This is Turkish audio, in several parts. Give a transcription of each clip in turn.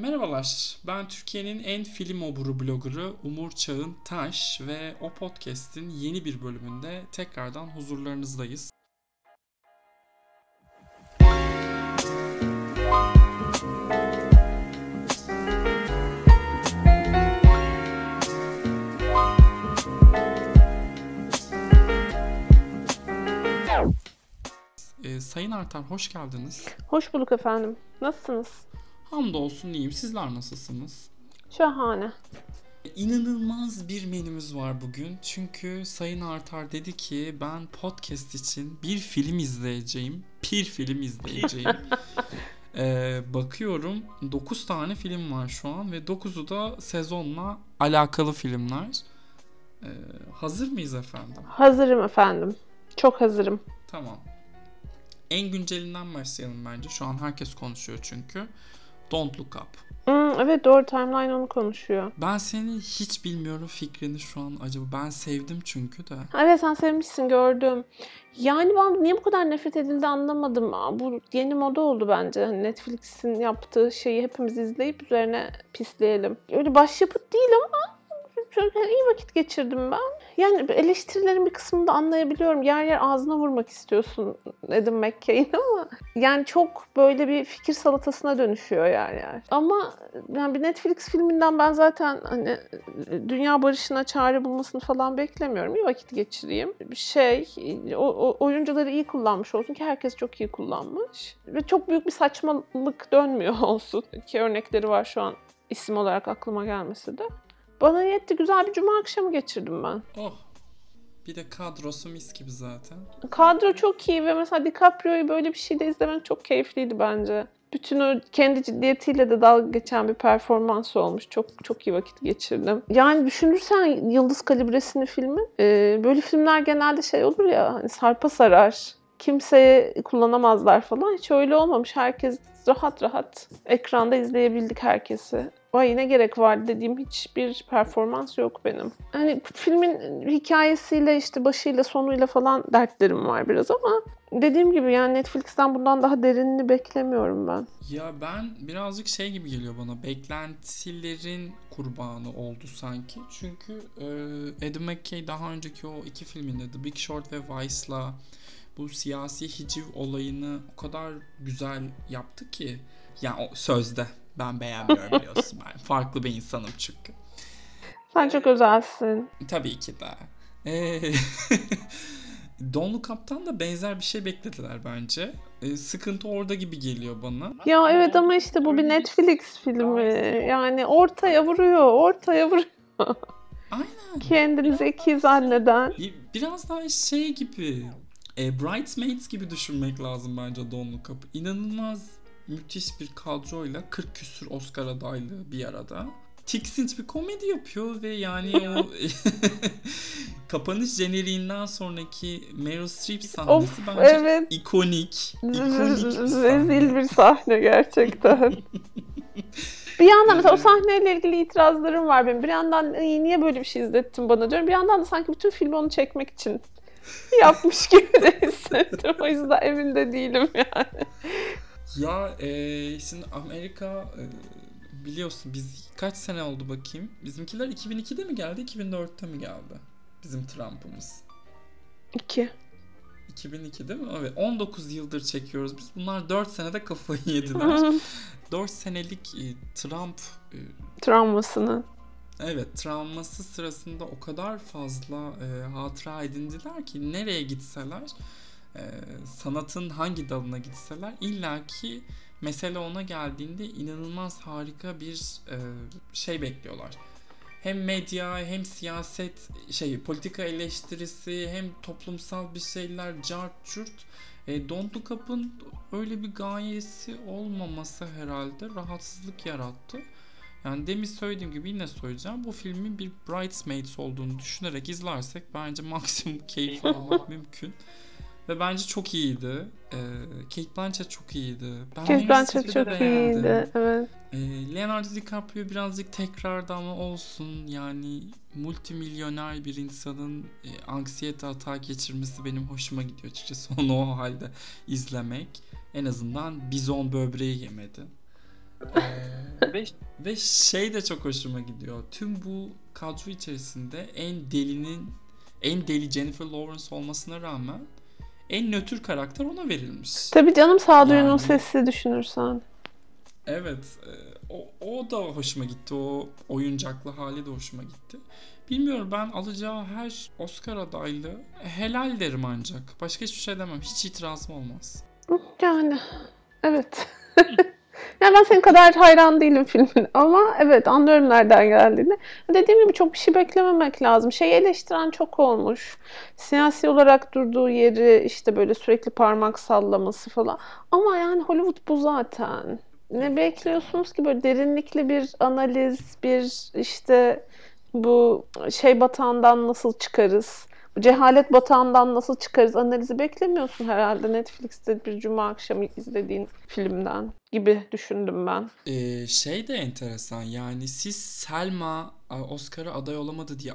Merhabalar, ben Türkiye'nin en film oburu bloggerı Umur Çağın Taş ve o podcast'in yeni bir bölümünde tekrardan huzurlarınızdayız. Sayın Artan, hoş geldiniz. Hoş bulduk efendim. Nasılsınız? Hamdolsun iyiyim. Sizler nasılsınız? Şahane. İnanılmaz bir menümüz var bugün. Çünkü Sayın Artar dedi ki ben podcast için bir film izleyeceğim. Bakıyorum 9 tane film var şu an ve 9'u da sezonla alakalı filmler. Hazır mıyız efendim? Hazırım efendim. Çok hazırım. Tamam. En güncelinden başlayalım bence. Şu an herkes konuşuyor çünkü. Don't Look Up. Evet doğru, timeline onu konuşuyor. Ben seni hiç bilmiyorum fikrini şu an acaba. Ben sevdim çünkü de. Evet sen sevmişsin, gördüm. Yani ben niye bu kadar nefret edildi anlamadım. Bu yeni moda oldu bence. Netflix'in yaptığı şeyi hepimiz izleyip üzerine pisleyelim. Öyle başyapıt değil ama iyi vakit geçirdim ben. Yani eleştirilerin bir kısmını da anlayabiliyorum. Yer yer ağzına vurmak istiyorsun dedim McKay'in ama yani çok böyle bir fikir salatasına dönüşüyor yer yer. Ama yani bir Netflix filminden ben zaten hani dünya barışına çare bulmasını falan beklemiyorum. İyi vakit geçireyim. Oyuncuları iyi kullanmış olsun ki herkes çok iyi kullanmış. Ve çok büyük bir saçmalık dönmüyor olsun ki örnekleri var şu an isim olarak aklıma gelmesi de. Bana yetti. Güzel bir cuma akşamı geçirdim ben. Oh. Bir de kadrosu mis gibi zaten. Kadro çok iyi ve mesela DiCaprio'yu böyle bir şeyde izlemek çok keyifliydi bence. Bütün o kendi ciddiyetiyle de dalga geçen bir performans olmuş. Çok çok iyi vakit geçirdim. Yani düşünürsen yıldız kalibresini filmin, böyle filmler genelde şey olur ya hani sarpa sarar. Kimseye kullanamazlar falan. Hiç öyle olmamış. Herkes rahat rahat ekranda izleyebildik herkesi. Vay ne gerek vardı dediğim hiçbir performans yok benim. Hani filmin hikayesiyle işte başıyla sonuyla falan dertlerim var biraz ama dediğim gibi yani Netflix'ten bundan daha derinini beklemiyorum ben. Ya ben birazcık şey gibi geliyor bana, beklentilerin kurbanı oldu sanki. Çünkü Adam McKay daha önceki o iki filminde The Big Short ve Vice'la bu siyasi hiciv olayını o kadar güzel yaptı ki. Yani o sözde. Ben beğenmiyorum biliyorsun ben. Farklı bir insanım çünkü. Sen çok özelsin. Tabii ki de. Don't Look Up'tan da benzer bir şey beklediler bence. Sıkıntı orada gibi geliyor bana. Ya evet ama işte bu bir Netflix filmi. Yani ortaya vuruyor. Aynen. Kendini zeki zanneden. Biraz daha şey gibi. Bridesmaids gibi düşünmek lazım bence Don't Look Up. İnanılmaz müthiş bir kadroyla 40 küsür Oscar adaylığı bir arada. Tiksinç bir komedi yapıyor ve yani o kapanış jeneriğinden sonraki Meryl Streep sahnesi bence evet. ikonik bir sahne. Rezil bir sahne gerçekten. Bir yandan mesela o sahneyle ilgili itirazlarım var benim. Bir yandan niye böyle bir şey izlettin bana diyorum. Bir yandan da sanki bütün filmi onu çekmek için yapmış gibi de hissettim. O yüzden emin de değilim yani. Ya şimdi Amerika biliyorsun biz kaç sene oldu bakayım. Bizimkiler 2002'de mi geldi 2004'te mi geldi? Bizim Trump'ımız. 2002 değil mi? Evet 19 yıldır çekiyoruz biz. Bunlar 4 senede kafayı yediler. 4 senelik Trump travmasını. Evet, travması sırasında o kadar fazla hatıra edindiler ki nereye gitseler sanatın hangi dalına gitseler illaki mesele ona geldiğinde inanılmaz harika bir şey bekliyorlar. Hem medya hem siyaset politika eleştirisi hem toplumsal bir şeyler cart çurt. Don't Look Up'ın öyle bir gayesi olmaması herhalde rahatsızlık yarattı. Yani demin söylediğim gibi yine söyleyeceğim. Bu filmin bir Bridesmaids olduğunu düşünerek izlersek bence maksimum keyif almak mümkün. Ve bence çok iyiydi. Kate Blanchett çok iyiydi. Kate Blanchett çok iyiydi. Evet. Leonardo DiCaprio birazcık tekrardı ama olsun. Yani multimilyoner bir insanın anksiyete atağı geçirmesi benim hoşuma gidiyor. Açıkçası onu o halde izlemek. En azından bizon böbreği yemedi. Ve şey de çok hoşuma gidiyor. Tüm bu kadro içerisinde en deli Jennifer Lawrence olmasına rağmen en nötr karakter ona verilmiş. Tabii canım, sağduyunun yani, sesi düşünürsen. Evet. O da hoşuma gitti. O oyuncaklı hali de hoşuma gitti. Bilmiyorum, ben alacağı her Oscar adaylığı helal derim ancak. Başka hiçbir şey demem. Hiç itirazım olmaz. Yani evet. Yani ben senin kadar hayran değilim filmin ama evet, anlıyorum nereden geldiğini. Dediğim gibi çok bir şey beklememek lazım. Şeyi eleştiren çok olmuş. Siyasi olarak durduğu yeri, işte böyle sürekli parmak sallaması falan. Ama yani Hollywood bu zaten. Ne bekliyorsunuz ki böyle derinlikli bir analiz, bir işte bu şey batağından nasıl çıkarız? Cehalet batağından nasıl çıkarız analizi beklemiyorsun herhalde Netflix'te bir cuma akşamı izlediğin filmden gibi düşündüm ben. Şey de enteresan yani, siz Selma Oscar'a aday olamadı diye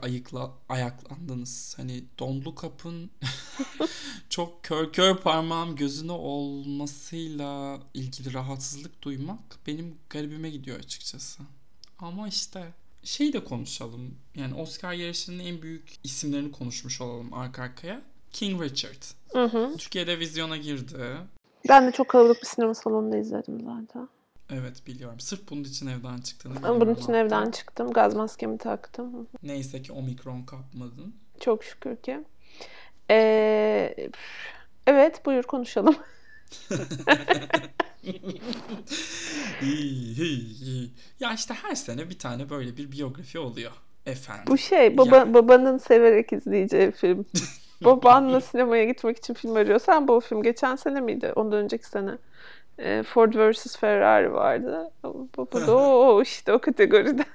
ayaklandınız. Hani Don't Look Up'ın çok kör parmağım gözüne olmasıyla ilgili rahatsızlık duymak benim garibime gidiyor açıkçası. Ama işte... Şey de konuşalım. Yani Oscar yarışının en büyük isimlerini konuşmuş olalım arka arkaya. King Richard. Hı. Türkiye'de vizyona girdi. Ben de çok kalabalık bir sinema salonunda izledim zaten. Evet, biliyorum. Sırf bunun için evden çıktığını biliyorum. Bunun için evden çıktım. Gaz maskemi taktım. Hı-hı. Neyse ki omikron kapmadın. Çok şükür ki. Evet, buyur konuşalım. Ya işte her sene bir tane böyle bir biyografi oluyor efendim. Bu şey babanın severek izleyeceği film. Babanla sinemaya gitmek için film arıyorsan bu film. Geçen sene miydi? Ondan önceki sene Ford vs. Ferrari vardı. Baba da o işte o kategoriden.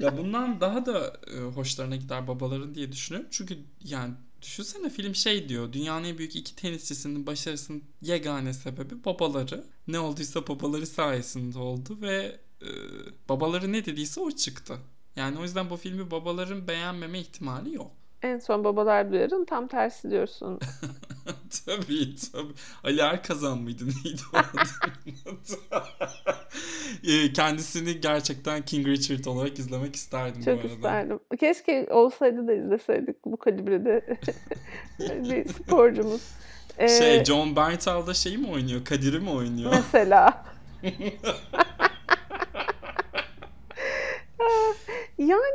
Ya bundan daha da hoşlarına gider babaların diye düşünüyorum. Çünkü yani düşünsene, film şey diyor, dünyanın en büyük iki tenisçisinin başarısının yegane sebebi babaları. Ne olduysa babaları sayesinde oldu ve babaları ne dediyse o çıktı. Yani o yüzden bu filmi babaların beğenmeme ihtimali yok. En son babalar duyarın tam tersi diyorsun. Tabii. Ali Erkazan mıydı neydi o adı? Kendisini gerçekten King Richard olarak izlemek isterdim. Çok bu arada. Çok isterdim. Keşke olsaydı da izleseydik bu kalibrede bir sporcumuz. John Bernthal şeyi mi oynuyor? Kadir'i mi oynuyor? Mesela. Yani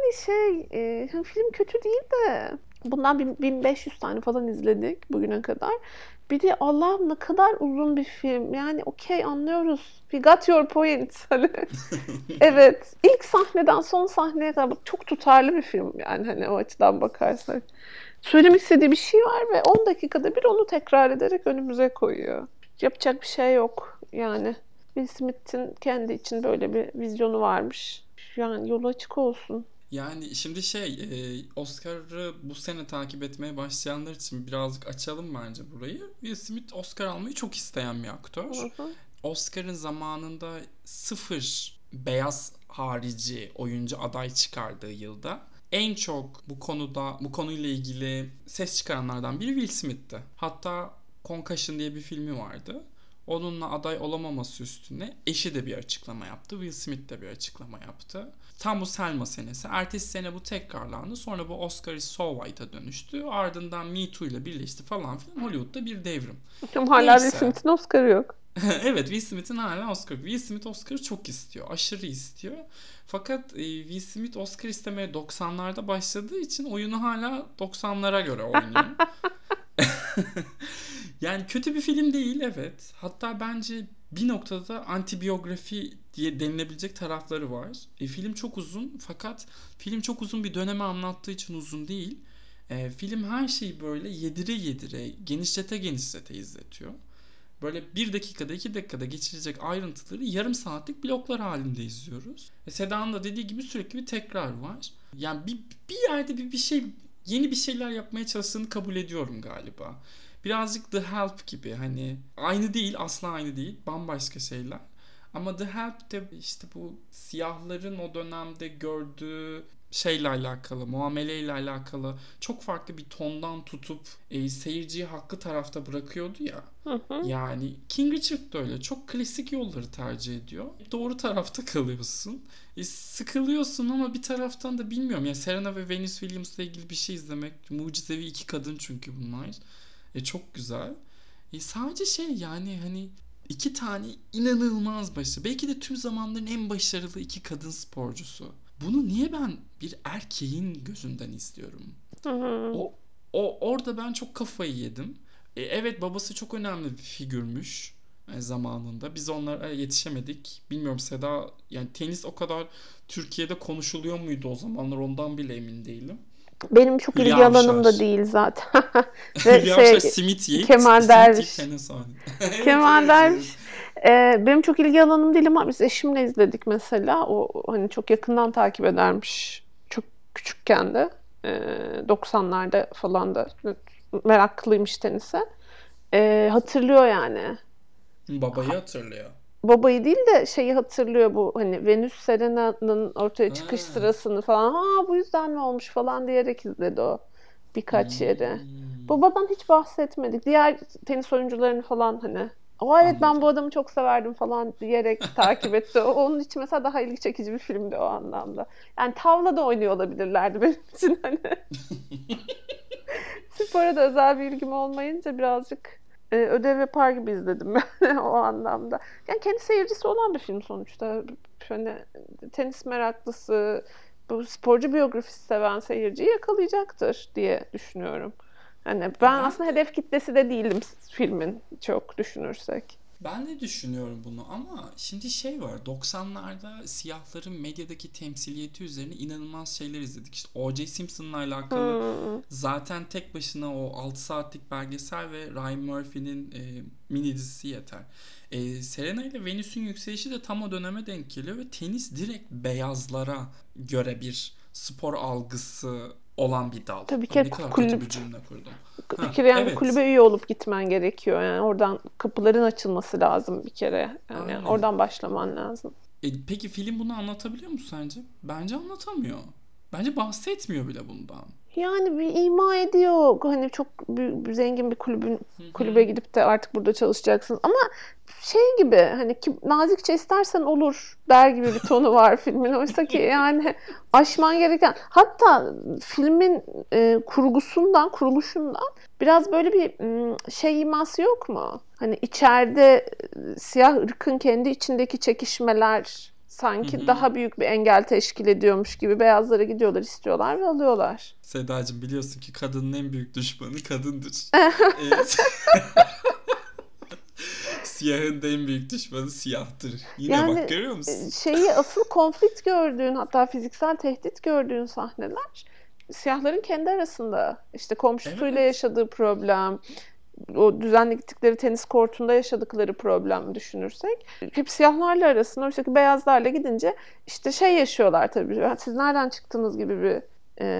film kötü değil de bundan 1500 tane falan izledik bugüne kadar. Bir de Allah'ım ne kadar uzun bir film. Yani okey, anlıyoruz. We got your point. Hani. Evet. İlk sahneden son sahneye kadar çok tutarlı bir film yani, hani o açıdan bakarsak. Söylemek istediği bir şey var ve 10 dakikada bir onu tekrar ederek önümüze koyuyor. Yapacak bir şey yok yani. Will Smith'in kendi için böyle bir vizyonu varmış. Yani yolu açık olsun. Yani şimdi Oscar'ı bu sene takip etmeye başlayanlar için birazcık açalım bence burayı. Will Smith Oscar almayı çok isteyen bir aktör. Hı-hı. Oscar'ın zamanında 0 beyaz harici oyuncu aday çıkardığı yılda en çok bu konuyla ilgili ses çıkaranlardan biri Will Smith'ti. Hatta Concussion diye bir filmi vardı. Onunla aday olamaması üstüne eşi de bir açıklama yaptı. Will Smith de bir açıklama yaptı. Tam bu Selma senesi. Ertesi sene bu tekrarlandı. Sonra bu Oscar is so white'a dönüştü. Ardından Me Too ile birleşti falan filan. Hollywood'da bir devrim. Hala Will Smith'in Oscar'ı yok. Evet, Will Smith'in hala Oscar'ı yok. Will Smith Oscar'ı çok istiyor. Aşırı istiyor. Fakat Will Smith Oscar istemeye 90'larda başladığı için oyunu hala 90'lara göre oynuyor. Yani kötü bir film değil, evet. Hatta bence bir noktada antibiyografi diye denilebilecek tarafları var. Film çok uzun, fakat film çok uzun bir dönemi anlattığı için uzun değil. Film her şeyi böyle yedire, genişlete izletiyor. Böyle 1 dakikada, 2 dakikada geçirecek ayrıntıları yarım saatlik bloklar halinde izliyoruz. Seda'nın da dediği gibi sürekli bir tekrar var. Yani bir yerde bir şey, yeni bir şeyler yapmaya çalıştığını kabul ediyorum galiba. Birazcık The Help gibi, hani aynı değil, asla aynı değil, bambaşka şeyler. Ama The Help'te işte bu siyahların o dönemde gördüğü şeyle alakalı, muameleyle alakalı çok farklı bir tondan tutup seyirciyi haklı tarafta bırakıyordu ya. Yani King Richard da öyle. Çok klasik yolları tercih ediyor. Doğru tarafta kalıyorsun. Sıkılıyorsun ama bir taraftan da bilmiyorum. Yani Serena ve Venus Williams'la ilgili bir şey izlemek. Mucizevi iki kadın çünkü bunlar. Çok güzel. Sadece şey yani hani iki tane inanılmaz başarılı. Belki de tüm zamanların en başarılı iki kadın sporcusu. Bunu niye ben bir erkeğin gözünden izliyorum? Orada ben çok kafayı yedim. Evet babası çok önemli bir figürmüş zamanında. Biz onlara yetişemedik. Bilmiyorum Seda, yani tenis o kadar Türkiye'de konuşuluyor muydu o zamanlar, ondan bile emin değilim. Benim çok ilgi alanım da değil zaten. Ve Kemal Derviş. Kemal Derviş. Benim çok ilgi alanım değil ama biz eşimle izledik mesela. O hani çok yakından takip edermiş. Çok küçükken de 90'larda falan da meraklıymış tenise. Hatırlıyor yani. Babayı hatırlıyor. Babayı değil de şeyi hatırlıyor, bu hani Venüs Serena'nın ortaya çıkış sırasını falan. Ha bu yüzden mi olmuş falan diyerek izledi o birkaç yeri. Babadan hiç bahsetmedik. Diğer tenis oyuncularını falan hani. O evet ben bu adamı çok severdim falan diyerek takip etti. Onun için mesela daha ilgi çekici bir filmdi o anlamda. Yani tavla da oynuyor olabilirlerdi benim için hani. Spora da özel bir ilgim olmayınca birazcık ödev yapar gibi izledim ben o anlamda. Yani kendi seyircisi olan bir film sonuçta. Şöyle tenis meraklısı, bu sporcu biyografisi seven seyirciyi yakalayacaktır diye düşünüyorum. Yani ben aslında hedef kitlesi de değilim filmin, çok düşünürsek. Ben de düşünüyorum bunu ama şimdi şey var, 90'larda siyahların medyadaki temsiliyeti üzerine inanılmaz şeyler izledik. İşte O.J. Simpson'la alakalı zaten tek başına o 6 saatlik belgesel ve Ryan Murphy'nin mini dizisi yeter. Serena ile Venüs'ün yükselişi de tam o döneme denk geliyor ve tenis direkt beyazlara göre bir spor algısı olan bir dal. Tabii ki kulübe üye olup gitmen gerekiyor. Yani oradan kapıların açılması lazım bir kere. Yani oradan başlaman lazım. Peki film bunu anlatabiliyor mu sence? Bence anlatamıyor. Bence bahsetmiyor bile bundan. Yani bir ima ediyor. Hani çok büyük, zengin bir kulübe gidip de artık burada çalışacaksınız. Ama şey gibi hani nazikçe istersen olur der gibi bir tonu var filmin. Oysa ki yani aşman gereken, hatta filmin kuruluşundan biraz böyle bir şey iması yok mu? Hani içeride siyah ırkın kendi içindeki çekişmeler sanki daha büyük bir engel teşkil ediyormuş gibi beyazlara gidiyorlar, istiyorlar ve alıyorlar. Sedacığım biliyorsun ki kadının en büyük düşmanı kadındır. Siyahın da en büyük düşmanı siyahtır. Yine yani, bak görüyor musun? Şeyi asıl konflikt gördüğün, hatta fiziksel tehdit gördüğün sahneler siyahların kendi arasında. İşte komşusuyla yaşadığı problem, o düzenli gittikleri tenis kortunda yaşadıkları problem düşünürsek hep siyahlarla arasında, oysa ki beyazlarla gidince işte şey yaşıyorlar tabii. Siz nereden çıktınız gibi bir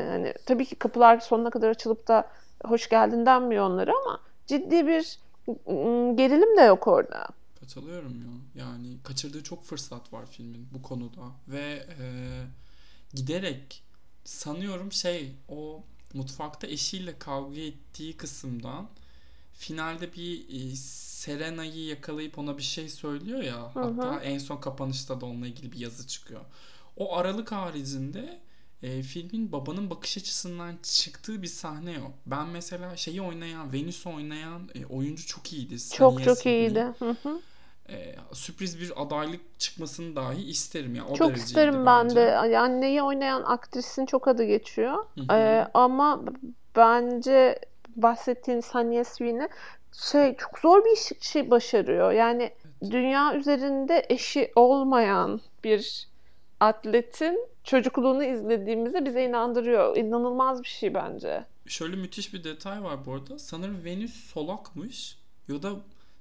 hani tabii ki kapılar sonuna kadar açılıp da hoş geldin denmiyor onlara ama ciddi bir gerilim de yok orada. Katılıyorum ya. Yani kaçırdığı çok fırsat var filmin bu konuda ve giderek sanıyorum o mutfakta eşiyle kavga ettiği kısımdan finalde bir Serena'yı yakalayıp ona bir şey söylüyor ya. Hatta en son kapanışta da onunla ilgili bir yazı çıkıyor. O aralık haricinde filmin babanın bakış açısından çıktığı bir sahne yok. Ben mesela Venüs'ü oynayan oyuncu çok iyiydi. Çok iyiydi. Sürpriz bir adaylık çıkmasını dahi isterim. Yani o çok isterim ben de. Yani neyi oynayan aktrisin çok adı geçiyor. Ama bence bahsettiğin Saniye Svi'ne çok zor bir şey başarıyor. Yani dünya üzerinde eşi olmayan bir atletin çocukluğunu izlediğimizde bize inandırıyor. İnanılmaz bir şey bence. Şöyle müthiş bir detay var bu arada. Sanırım Venüs solakmış ya da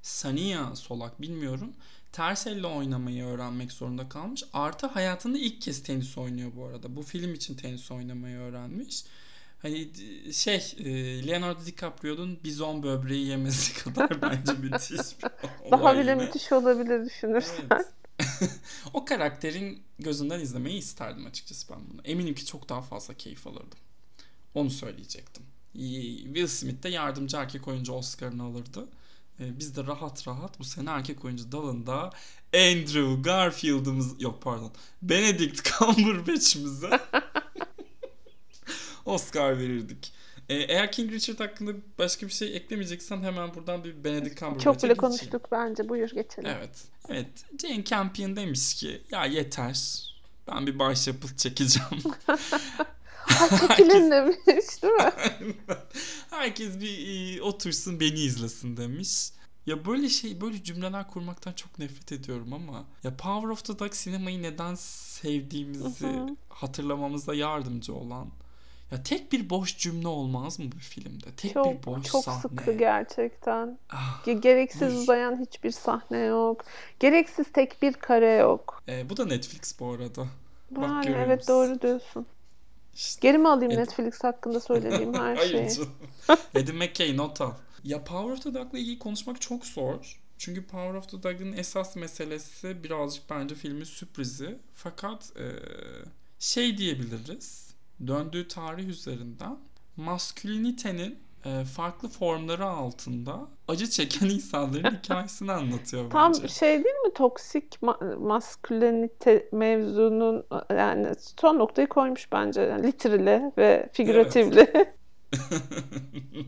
Saniya solak, bilmiyorum. Ters elle oynamayı öğrenmek zorunda kalmış. Artı hayatında ilk kez tenis oynuyor bu arada. Bu film için tenis oynamayı öğrenmiş. Hani Leonardo DiCaprio'nun bizon böbreği yemesi kadar bence müthiş bir olay. Daha bile müthiş olabilir düşünürsen. Evet. O karakterin gözünden izlemeyi isterdim açıkçası ben bunu. Eminim ki çok daha fazla keyif alırdım. Onu söyleyecektim. Will Smith de yardımcı erkek oyuncu Oscar'ını alırdı. Biz de rahat rahat bu sene erkek oyuncu dalında Andrew Garfield'ımız... Yok pardon. Benedict Cumberbatch'imize Oscar verirdik. Eğer King Richard hakkında başka bir şey eklemeyeceksen hemen buradan bir Benedict Cumberbatch'e geçelim. Çok bile konuştuk bence. Buyur geçelim. Evet. Jane Campion demiş ki ya yeter. Ben bir başyapıt çekeceğim. Çekilin demiş değil mi? Herkes bir otursun beni izlesin demiş. Ya böyle cümleler kurmaktan çok nefret ediyorum ama ya Power of the Dog sinemayı neden sevdiğimizi hatırlamamıza yardımcı olan. Ya tek bir boş cümle olmaz mı bu filmde? Tek çok, bir boş çok sahne. Çok sıkı gerçekten. Gereksiz uzayan hiçbir sahne yok. Gereksiz tek bir kare yok. Bu da Netflix bu arada. Bak, evet doğru diyorsun. İşte, geri mi alayım Netflix hakkında söylediğim her şeyi? Hayır. McKay not al. Ya Power of the Dog'la ilgili konuşmak çok zor. Çünkü Power of the Dog'ın esas meselesi birazcık bence filmin sürprizi. Fakat şey diyebiliriz. Döndüğü tarih üzerinden maskülinitenin farklı formları altında acı çeken insanların hikayesini anlatıyor bence. Tam şey değil mi? Toksik maskülenite mevzunun yani son noktayı koymuş bence. Yani literally ve figüratively. Evet.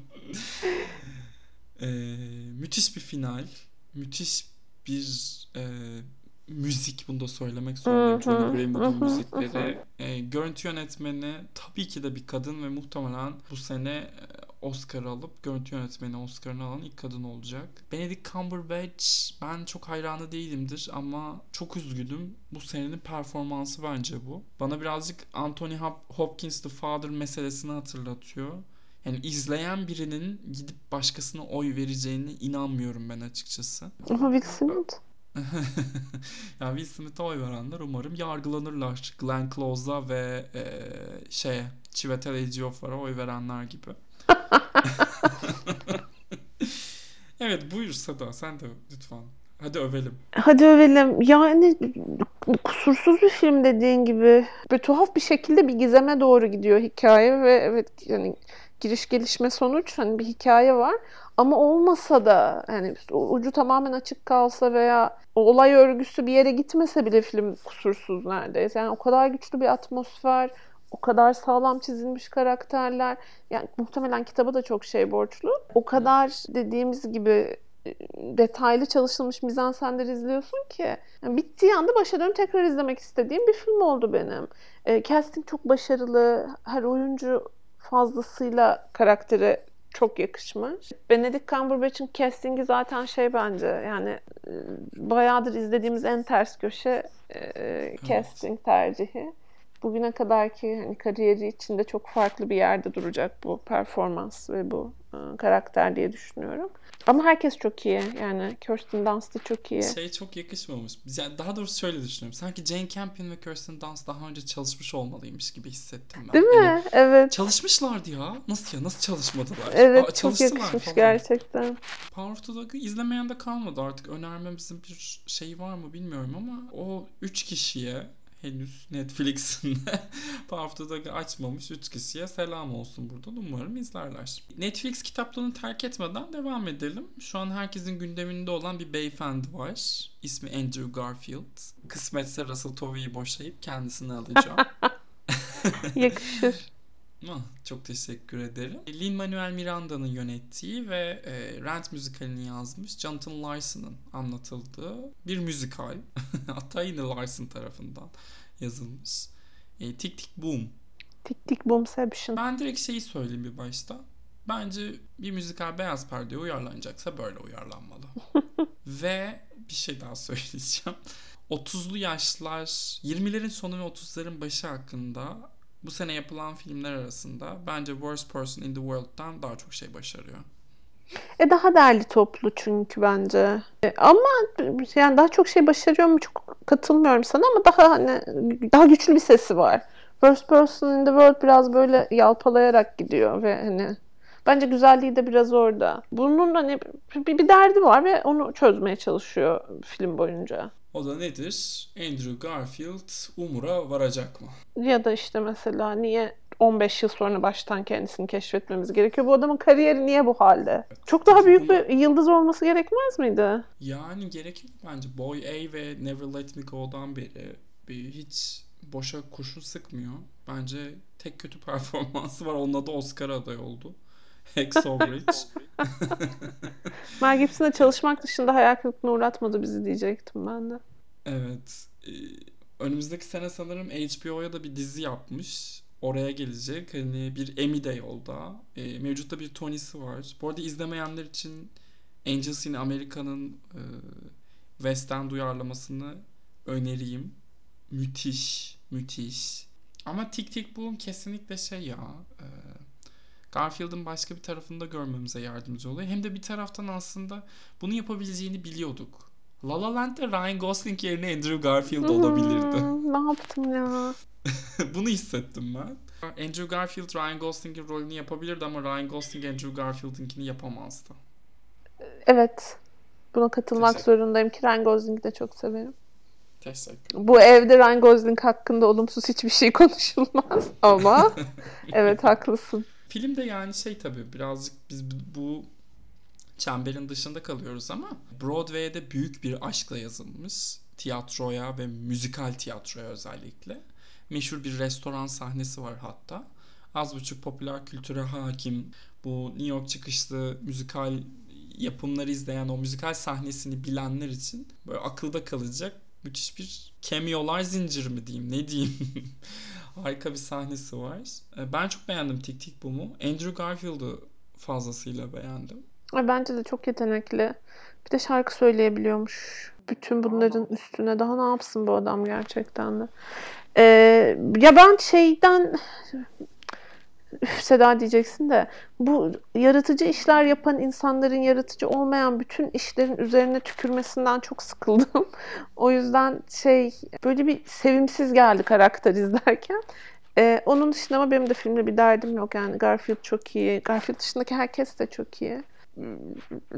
Müthiş bir final. Müthiş bir müzik. Bunu da söylemek zorundayım. John Bernthal müzikleri. Görüntü yönetmeni tabii ki de bir kadın ve muhtemelen bu sene Oscar alıp görüntü yönetmeni Oscar'ını alan ilk kadın olacak. Benedict Cumberbatch ben çok hayranı değilimdir ama çok üzgünüm. Bu senenin performansı bence bu. Bana birazcık Anthony Hopkins The Father meselesini hatırlatıyor. Yani izleyen birinin gidip başkasına oy vereceğine inanmıyorum ben açıkçası. Ama Will Smith. Ya Will Smith'e oy verenler umarım yargılanırlar. Glenn Close'a ve Chiwetel Ejiofor'a oy verenler gibi. Evet buyur Seda, sen de lütfen. Hadi övelim. Yani kusursuz bir film dediğin gibi. Böyle tuhaf bir şekilde bir gizeme doğru gidiyor hikaye ve evet yani giriş gelişme sonuç hani bir hikaye var ama olmasa da yani ucu tamamen açık kalsa veya olay örgüsü bir yere gitmese bile film kusursuz neredeyse. Yani o kadar güçlü bir atmosfer, o kadar sağlam çizilmiş karakterler. Yani muhtemelen kitaba da çok şey borçlu. O kadar dediğimiz gibi detaylı çalışılmış mizansenler izliyorsun ki yani bittiği anda başa dönüp tekrar izlemek istediğim bir film oldu benim. Casting çok başarılı. Her oyuncu fazlasıyla karaktere çok yakışmış. Benedict Cumberbatch'in castingi zaten şey bence yani bayağıdır izlediğimiz en ters köşe casting tercihi. Bugüne kadarki hani kariyeri içinde çok farklı bir yerde duracak bu performans ve bu karakter diye düşünüyorum. Ama herkes çok iyi. Yani Kirsten Dunst da çok iyi. Şey çok yakışmamış. Yani daha doğrusu şöyle düşünüyorum. Sanki Jane Campion ve Kirsten Dunst daha önce çalışmış olmalıymış gibi hissettim ben. Değil mi? Yani evet. Çalışmışlardı ya. Nasıl çalışmadılar? Evet. Çok yakışmış falan. Gerçekten. Power of the Dog'ı izlemeyen de kalmadı artık. Önermemizin bir şeyi var mı bilmiyorum ama o 3 kişiye henüz Netflix'inde Power of the Dog'ı açmamış 3 kişiye selam olsun buradan. Umarım izlerler. Netflix kitaplarını terk etmeden devam edelim. Şu an herkesin gündeminde olan bir beyefendi var. İsmi Andrew Garfield. Kısmetse Russell Tovey'i boşayıp kendisini alacağım. Yakışır. Çok teşekkür ederim. Lin-Manuel Miranda'nın yönettiği ve Rent müzikalini yazmış Jonathan Larson'ın anlatıldığı bir müzikal. Hatta yine Larson tarafından yazılmış. Tick Tick Boom. Tick Tick Boom Sebtion. Ben direkt şeyi söyleyeyim bir başta. Bence bir müzikal beyaz perdeye uyarlanacaksa böyle uyarlanmalı. Ve bir şey daha söyleyeceğim. 30'lu yaşlar, 20'lerin sonu ve 30'ların başı hakkında bu sene yapılan filmler arasında bence Worst Person in the World'dan daha çok şey başarıyor. Daha derli toplu çünkü bence. Ama yani daha çok şey başarıyor mu çok katılmıyorum sana ama daha güçlü bir sesi var. Worst Person in the World biraz böyle yalpalayarak gidiyor ve bence güzelliği de biraz orada. Bunun bir derdi var ve onu çözmeye çalışıyor film boyunca. O da nedir? Andrew Garfield Umur'a varacak mı? Ya da işte mesela niye 15 yıl sonra baştan kendisini keşfetmemiz gerekiyor? Bu adamın kariyeri niye bu halde? Evet, çok daha büyük bir yıldız olması gerekmez miydi? Yani gerekir bence. Boy A ve Never Let Me Go'dan beri hiç boşa kurşun sıkmıyor. Bence tek kötü performansı var. Onunla da Oscar aday oldu. Hacksaw Ridge. Mel Gibson'la çalışmak dışında hayal kırıklığına uğratmadı bizi diyecektim ben de. Evet. Önümüzdeki sene sanırım HBO'ya da bir dizi yapmış. Oraya gelecek. Hani bir Emmy de yolda. Mevcutta bir Tony'si var. Bu arada izlemeyenler için Angels in America'nın West End uyarlamasını öneriyim. Müthiş. Müthiş. Ama Tick Tick Boom kesinlikle şey ya... Garfield'ın başka bir tarafını da görmemize yardımcı oluyor. Hem de bir taraftan aslında bunu yapabileceğini biliyorduk. La La Land'de Ryan Gosling yerine Andrew Garfield olabilirdi. Ne yaptım ya? Bunu hissettim ben. Andrew Garfield Ryan Gosling'in rolünü yapabilirdi ama Ryan Gosling Andrew Garfield'ınkini yapamazdı. Evet. Buna katılmak zorundayım ki Ryan Gosling'i de çok severim. Teşekkür. Bu evde Ryan Gosling hakkında olumsuz hiçbir şey konuşulmaz ama evet haklısın. Filmde yani şey tabii birazcık biz bu çemberin dışında kalıyoruz ama Broadway'de büyük bir aşkla yazılmış tiyatroya ve müzikal tiyatroya özellikle. Meşhur bir restoran sahnesi var hatta. Az buçuk popüler kültüre hakim bu New York çıkışlı müzikal yapımları izleyen o müzikal sahnesini bilenler için böyle akılda kalacak müthiş bir cameo'lar zinciri mi diyeyim ne diyeyim. Harika bir sahnesi var. Ben çok beğendim Tick Tick Boom'u. Andrew Garfield'u fazlasıyla beğendim. Bence de çok yetenekli. Bir de şarkı söyleyebiliyormuş. Bütün bunların üstüne daha ne yapsın bu adam gerçekten de. Ya ben şeyden... Seda diyeceksin de bu yaratıcı işler yapan insanların yaratıcı olmayan bütün işlerin üzerine tükürmesinden çok sıkıldım. O yüzden böyle bir sevimsiz geldi karakter izlerken. Onun dışında ama benim de filmle bir derdim yok yani. Garfield çok iyi. Garfield dışındaki herkes de çok iyi.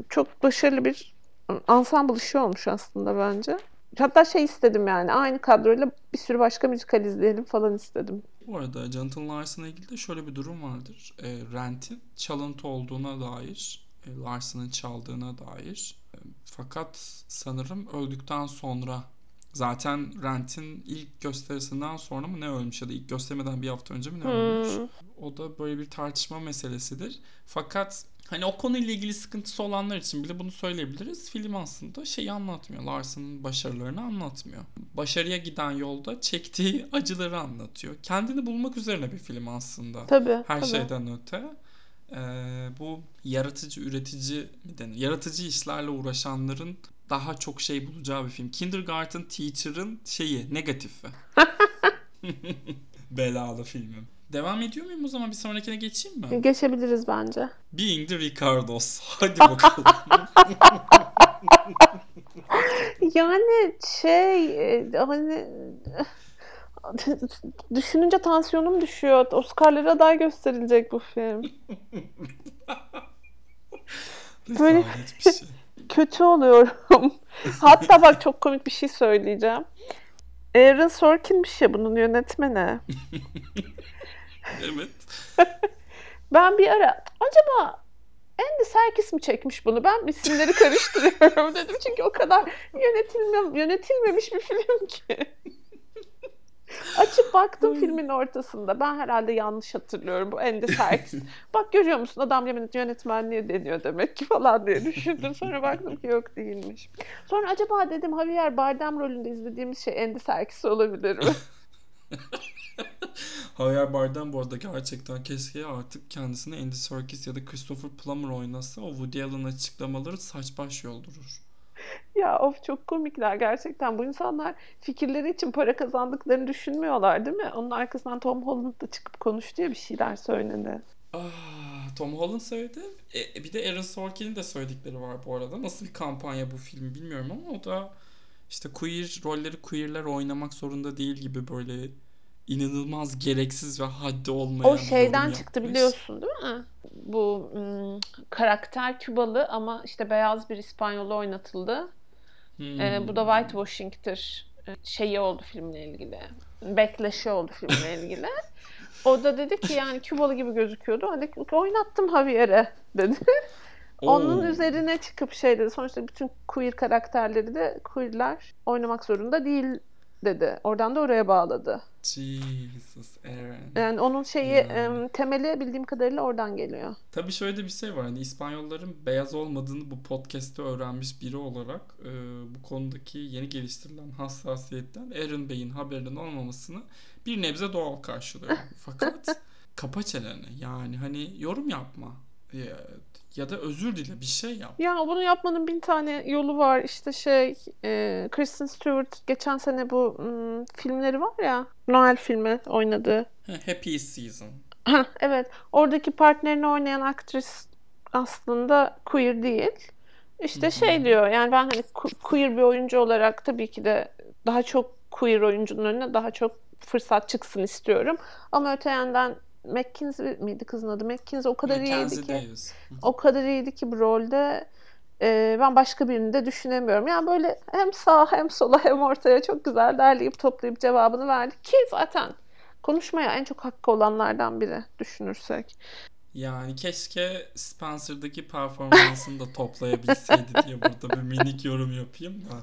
Çok başarılı bir ensemble işi olmuş aslında bence. Hatta istedim yani aynı kadroyla bir sürü başka müzikal izleyelim falan istedim. Bu arada Jonathan Larson'la ilgili de şöyle bir durum vardır. Rent'in çalıntı olduğuna dair, Larson'ın çaldığına dair. Fakat sanırım öldükten sonra zaten Rent'in ilk gösterisinden sonra mı ne ölmüş ya da ilk göstermeden bir hafta önce mi ne ölmüş? O da böyle bir tartışma meselesidir. Fakat hani o konuyla ilgili sıkıntısı olanlar için bile bunu söyleyebiliriz. Film aslında anlatmıyor. Larson'ın başarılarını anlatmıyor. Başarıya giden yolda çektiği acıları anlatıyor. Kendini bulmak üzerine bir film aslında. Tabii. Her şeyden öte. Bu yaratıcı, üretici mi denir? Yaratıcı işlerle uğraşanların daha çok bulacağı bir film. Kindergarten Teacher'ın negatifi. Belalı filmim. Devam ediyor muyum o zaman? Bir sonrakine geçeyim mi? Geçebiliriz bence. Being the Ricardos. Hadi bakalım. Yani hani düşününce tansiyonum düşüyor. Oscar'lara aday gösterilecek bu film. Böyle kötü oluyorum. Hatta bak çok komik bir şey söyleyeceğim. Aaron Sorkin'miş bunun yönetmeni. Evet. Ben bir ara acaba Andy Serkis mi çekmiş bunu? Ben isimleri karıştırıyorum dedim. Çünkü o kadar yönetilmemiş bir film ki. Açıp baktım filmin ortasında. Ben herhalde yanlış hatırlıyorum bu Andy Serkis. Bak görüyor musun adam yönetmenliği deniyor demek ki falan diye düşündüm. Sonra baktım ki yok değilmiş. Sonra acaba dedim Javier Bardem rolünde izlediğimiz Andy Serkis olabilir mi? Javier Bardem bu arada gerçekten keşke artık kendisini Andy Serkis ya da Christopher Plummer oynasa o Woody Allen'ın açıklamaları saç baş yoldurur. Ya of çok komikler gerçekten. Bu insanlar fikirleri için para kazandıklarını düşünmüyorlar değil mi? Onun arkasından Tom Holland da çıkıp konuştu ya bir şeyler söyledi. Tom Holland söyledi. Bir de Aaron Sorkin'in de söyledikleri var bu arada. Nasıl bir kampanya bu filmi bilmiyorum ama o da queer rolleri queerler oynamak zorunda değil gibi böyle inanılmaz gereksiz ve haddi olmayan. O şeyden çıktı biliyorsun değil mi? Bu karakter Kübalı ama beyaz bir İspanyolu oynatıldı. Bu da whitewashing'tir şeyi oldu filmle ilgili. Backlash'i oldu filmle ilgili. O da dedi ki yani Kübalı gibi gözüküyordu. Hani oynattım Javier'e dedi. Onun üzerine çıkıp şey dedi. Sonuçta bütün queer karakterleri de queerler oynamak zorunda değil dedi. Oradan da oraya bağladı. Jesus Aaron. Yani onun şeyi temeli bildiğim kadarıyla oradan geliyor. Tabii şöyle de bir şey var. Hani İspanyolların beyaz olmadığını bu podcast'te öğrenmiş biri olarak bu konudaki yeni geliştirilen hassasiyetten Aaron Bey'in haberinin olmamasını bir nebze doğal karşılıyor. Fakat kapa çeneni. Yani hani yorum yapma. Ya da özür dile, bir şey yap. Ya bunu yapmanın bin tane yolu var. İşte Kristen Stewart geçen sene bu filmleri var ya, Noel filmi oynadı. Happy Season. Evet. Oradaki partnerini oynayan aktris aslında queer değil. İşte diyor yani ben hani queer bir oyuncu olarak tabii ki de daha çok queer oyuncunun önüne daha çok fırsat çıksın istiyorum. Ama öte yandan McKinsey miydi kızın adı? McKinsey o kadar iyiydi ki. O kadar iyiydi ki bu rolde ben başka birini de düşünemiyorum. Yani böyle hem sağa hem sola hem ortaya çok güzel derleyip toplayıp cevabını verdi. Ki zaten konuşmaya en çok hakkı olanlardan biri düşünürsek. Yani keşke Spencer'daki performansını da toplayabilseydi diye burada bir minik yorum yapayım da.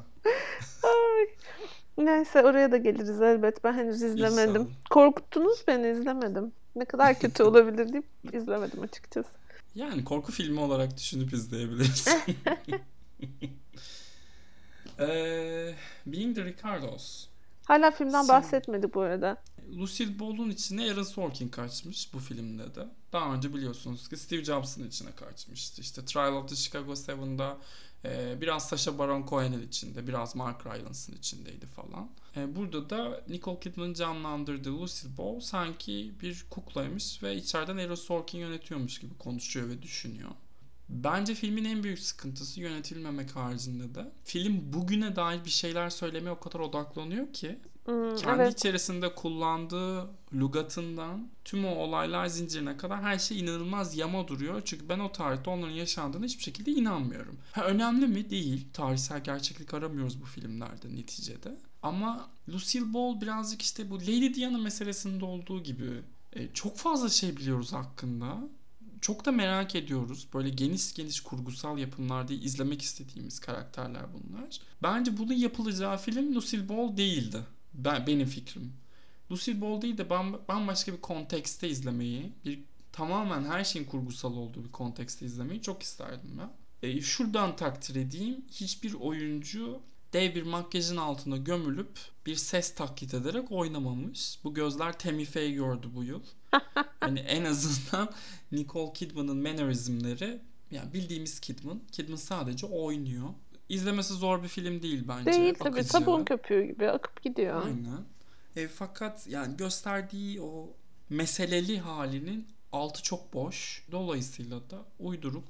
Neyse oraya da geliriz elbet. Ben henüz izlemedim. İnsan. Korkuttunuz beni, izlemedim. Ne kadar kötü olabilir deyip izlemedim açıkçası. Yani korku filmi olarak düşünüp izleyebilirsin. Being the Ricardos. Hala filmden bahsetmedi bu arada. Lucille Ball'un içine Aaron Sorkin kaçmış bu filmde de. Daha önce biliyorsunuz ki Steve Jobs'ın içine kaçmıştı. İşte Trial of the Chicago 7'da biraz Sacha Baron Cohen'in içinde, biraz Mark Rylance'ın içindeydi falan. Burada da Nicole Kidman'ın canlandırdığı Lucille Ball sanki bir kuklaymış ve içeriden Aaron Sorkin yönetiyormuş gibi konuşuyor ve düşünüyor. Bence filmin en büyük sıkıntısı yönetilmemek haricinde de film bugüne dair bir şeyler söylemeye o kadar odaklanıyor ki kendi içerisinde kullandığı lügatından tüm o olaylar zincirine kadar her şey inanılmaz yama duruyor. Çünkü ben o tarihte onların yaşandığına hiçbir şekilde inanmıyorum. Önemli mi? Değil. Tarihsel gerçeklik aramıyoruz bu filmlerde neticede. Ama Lucille Ball birazcık işte bu Lady Diana meselesinde olduğu gibi çok fazla şey biliyoruz hakkında. Çok da merak ediyoruz. Böyle geniş geniş kurgusal yapımlarda izlemek istediğimiz karakterler bunlar. Bence bunun yapılacağı film Lucille Ball değildi. Benim fikrim. Lucille Ball değil de bambaşka bir kontekste izlemeyi, bir tamamen her şeyin kurgusal olduğu bir kontekste izlemeyi çok isterdim ben. Şuradan takdir edeyim. Hiçbir oyuncu dev bir makyajın altına gömülüp bir ses taklit ederek oynamamış. Bu gözler Temife'yi gördü bu yıl. Yani en azından Nicole Kidman'ın mannerizmleri, yani bildiğimiz Kidman sadece oynuyor. İzlemesi zor bir film değil bence. Değil tabii, akıcı. Sabun köpüğü gibi akıp gidiyor. Aynen. Fakat yani gösterdiği o meseleli halinin altı çok boş. Dolayısıyla da uyduruk,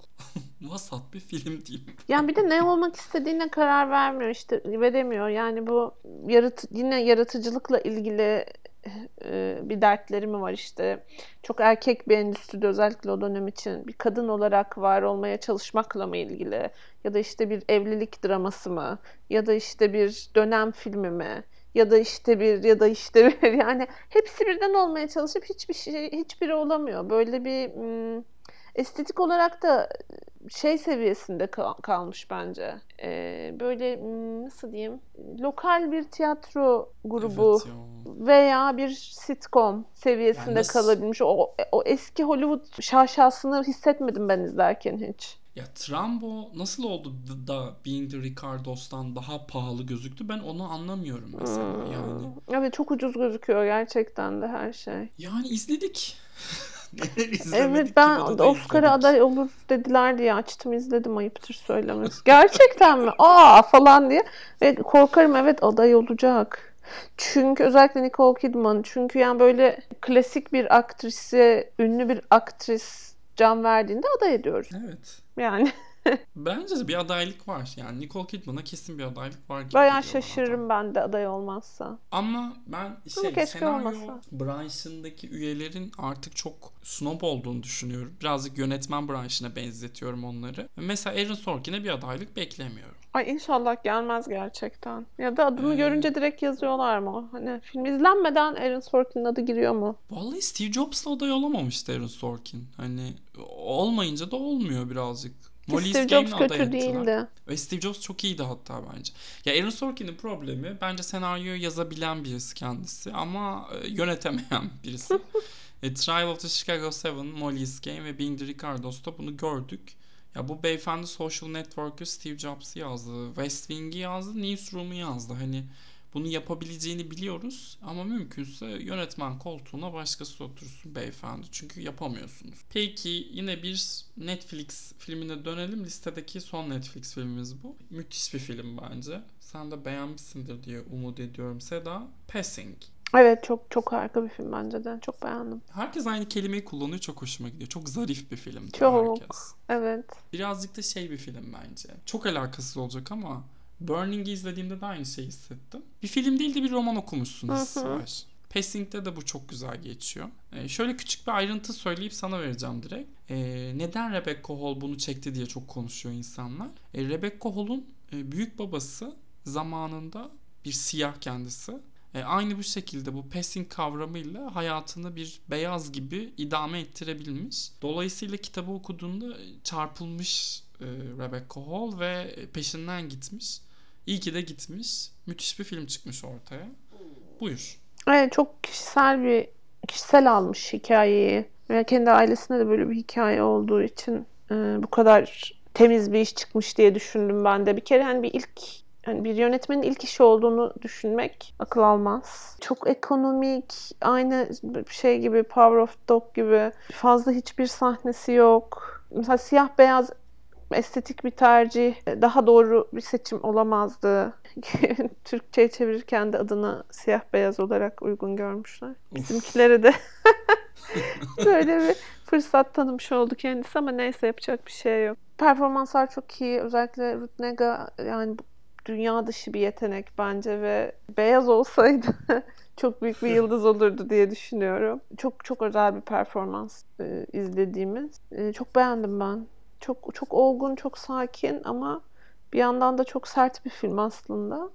vasat bir film diyeyim. Yani bir de ne olmak istediğine karar vermiyor işte, veremiyor. Yani bu yine yaratıcılıkla ilgili bir dertleri mi var işte. Çok erkek bir endüstride özellikle o dönem için bir kadın olarak var olmaya çalışmakla mı ilgili? Ya da işte bir evlilik draması mı? Ya da işte bir dönem filmi mi? Ya da işte bir yani hepsi birden olmaya çalışıp hiçbiri olamıyor. Böyle bir estetik olarak da şey seviyesinde kalmış bence. Böyle nasıl diyeyim? Lokal bir tiyatro grubu veya bir sitcom seviyesinde yani kalabilmiş. O eski Hollywood şaşasını hissetmedim ben izlerken hiç. Ya Trumbo nasıl oldu da Being the Ricardos'tan daha pahalı gözüktü? Ben onu anlamıyorum mesela yani. Evet, çok ucuz gözüküyor gerçekten de her şey. Yani izledik. Evet, ben Oscar'a aday olur dediler diye açtım izledim, ayıptır söylemesi. Gerçekten mi? Aa falan diye. Ve korkarım, evet aday olacak. Çünkü özellikle Nicole Kidman. Çünkü yani böyle klasik bir aktrisi, ünlü bir aktris can verdiğinde aday ediyoruz. Evet. Yani. Bence bir adaylık var. Yani Nicole Kidman'a kesin bir adaylık var gibi. Bayağı şaşırırım ben de aday olmazsa. Ama ben senaryo branşındaki üyelerin artık çok snob olduğunu düşünüyorum. Birazcık yönetmen branşına benzetiyorum onları. Mesela Aaron Sorkin'e bir adaylık beklemiyorum. Ay inşallah gelmez gerçekten. Ya da adını görünce direkt yazıyorlar mı? Hani film izlenmeden Aaron Sorkin'in adı giriyor mu? Vallahi Steve Jobs'la aday olamamıştı Aaron Sorkin. Hani olmayınca da olmuyor birazcık. Steve Jobs kötü değildi. Ve Steve Jobs çok iyiydi hatta bence. Ya Aaron Sorkin'in problemi bence senaryoyu yazabilen birisi kendisi ama yönetemeyen birisi. Trial of the Chicago 7, Molly's Game ve Being the Ricardos'ta bunu gördük. Ya bu beyefendi Social Network'ü, Steve Jobs'ı yazdı, West Wing'i yazdı, Newsroom'u yazdı. Hani bunu yapabileceğini biliyoruz ama mümkünse yönetmen koltuğuna başkası otursun beyefendi. Çünkü yapamıyorsunuz. Peki yine bir Netflix filmine dönelim. Listedeki son Netflix filmimiz bu. Müthiş bir film bence. Sen de beğenmişsindir diye umut ediyorum Seda. Passing. Evet, çok çok harika bir film bence de. Çok beğendim. Herkes aynı kelimeyi kullanıyor. Çok hoşuma gidiyor. Çok zarif bir film. Çok. Herkes. Evet. Birazcık da şey bir film bence. Çok alakasız olacak ama Burning'i izlediğimde de aynı şeyi hissettim. Bir film değil de bir roman okumuşsun hissi var. Passing'de de bu çok güzel geçiyor. Şöyle küçük bir ayrıntı söyleyip sana vereceğim direkt. Neden Rebecca Hall bunu çekti diye çok konuşuyor insanlar. Rebecca Hall'un büyük babası zamanında bir siyah kendisi. Aynı bu şekilde bu passing kavramıyla hayatını bir beyaz gibi idame ettirebilmiş. Dolayısıyla kitabı okuduğunda çarpılmış Rebecca Hall ve peşinden gitmiş. İyi ki de gitmiş. Müthiş bir film çıkmış ortaya. Buyur. Evet, çok kişisel almış hikayeyi. Yani kendi ailesinde de böyle bir hikaye olduğu için bu kadar temiz bir iş çıkmış diye düşündüm ben de. Bir kere hani bir yönetmenin ilk işi olduğunu düşünmek akıl almaz. Çok ekonomik, aynı şey gibi, Power of the Dog gibi fazla hiçbir sahnesi yok. Mesela siyah beyaz estetik bir tercih, daha doğru bir seçim olamazdı. Türkçe'ye çevirirken de adını siyah beyaz olarak uygun görmüşler. Bizimkilere de böyle bir fırsat tanımış oldu kendisi ama neyse, yapacak bir şey yok. Performanslar çok iyi. Özellikle Rutnega, yani dünya dışı bir yetenek bence ve beyaz olsaydı çok büyük bir yıldız olurdu diye düşünüyorum. Çok çok özel bir performans izlediğimiz. Çok beğendim ben. Çok çok olgun, çok sakin ama bir yandan da çok sert bir film aslında.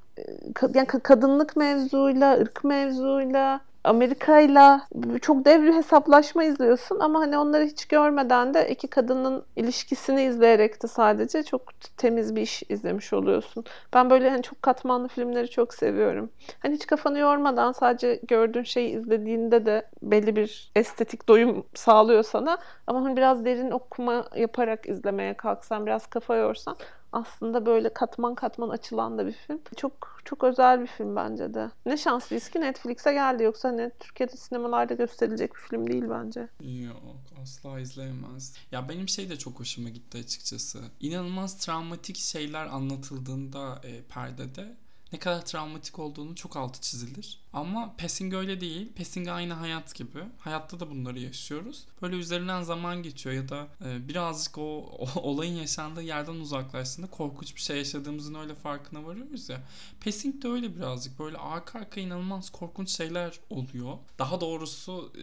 Yani kadınlık mevzuyla, ırk mevzuyla, Amerika'yla çok dev bir hesaplaşma izliyorsun ama hani onları hiç görmeden de iki kadının ilişkisini izleyerek de sadece çok temiz bir iş izlemiş oluyorsun. Ben böyle hani çok katmanlı filmleri çok seviyorum. Hani hiç kafanı yormadan sadece gördüğün şeyi izlediğinde de belli bir estetik doyum sağlıyor sana. Ama hani biraz derin okuma yaparak izlemeye kalksan, biraz kafa yorsan aslında böyle katman katman açılan da bir film. Çok çok özel bir film bence de. Ne şanslıyız ki Netflix'e geldi. Yoksa hani Türkiye'de sinemalarda gösterilecek bir film değil bence. Yok, asla izleyemez. Ya benim şey de çok hoşuma gitti açıkçası. İnanılmaz travmatik şeyler anlatıldığında perdede ne kadar travmatik olduğunu çok altı çizilir. Ama Passing öyle değil. Passing aynı hayat gibi. Hayatta da bunları yaşıyoruz. Böyle üzerinden zaman geçiyor ya da birazcık o olayın yaşandığı yerden uzaklaştığında korkunç bir şey yaşadığımızın öyle farkına varıyoruz ya. Passing de öyle birazcık. Böyle arka arka inanılmaz korkunç şeyler oluyor. Daha doğrusu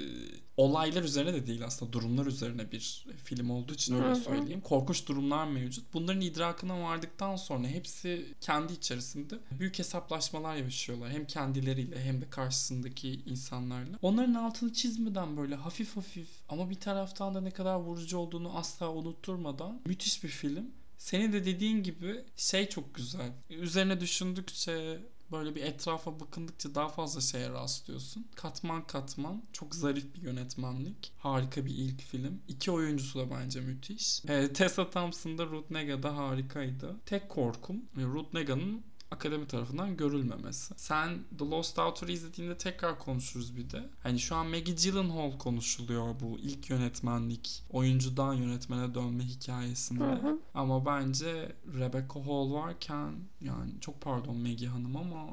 olaylar üzerine de değil aslında. Durumlar üzerine bir film olduğu için öyle söyleyeyim. Korkunç durumlar mevcut. Bunların idrakına vardıktan sonra hepsi kendi içerisinde büyük hesaplaşmalar yaşıyorlar. Hem kendileriyle hem de karşısındaki insanlarla. Onların altını çizmeden böyle hafif hafif ama bir taraftan da ne kadar vurucu olduğunu asla unutturmadan müthiş bir film. Senin de dediğin gibi şey çok güzel. Üzerine düşündükçe, böyle bir etrafa bakındıkça daha fazla şeye rastlıyorsun. Katman katman. Çok zarif bir yönetmenlik. Harika bir ilk film. İki oyuncusu da bence müthiş. Tessa Thompson'da Rutnega da harikaydı. Tek korkum Rutnega'nın akademi tarafından görülmemesi. Sen The Lost Daughter'ı izlediğinde tekrar konuşuruz bir de. Hani şu an Maggie Gyllenhaal konuşuluyor bu ilk yönetmenlik, oyuncudan yönetmene dönme hikayesinde. Ama bence Rebecca Hall varken, yani çok pardon Maggie Hanım ama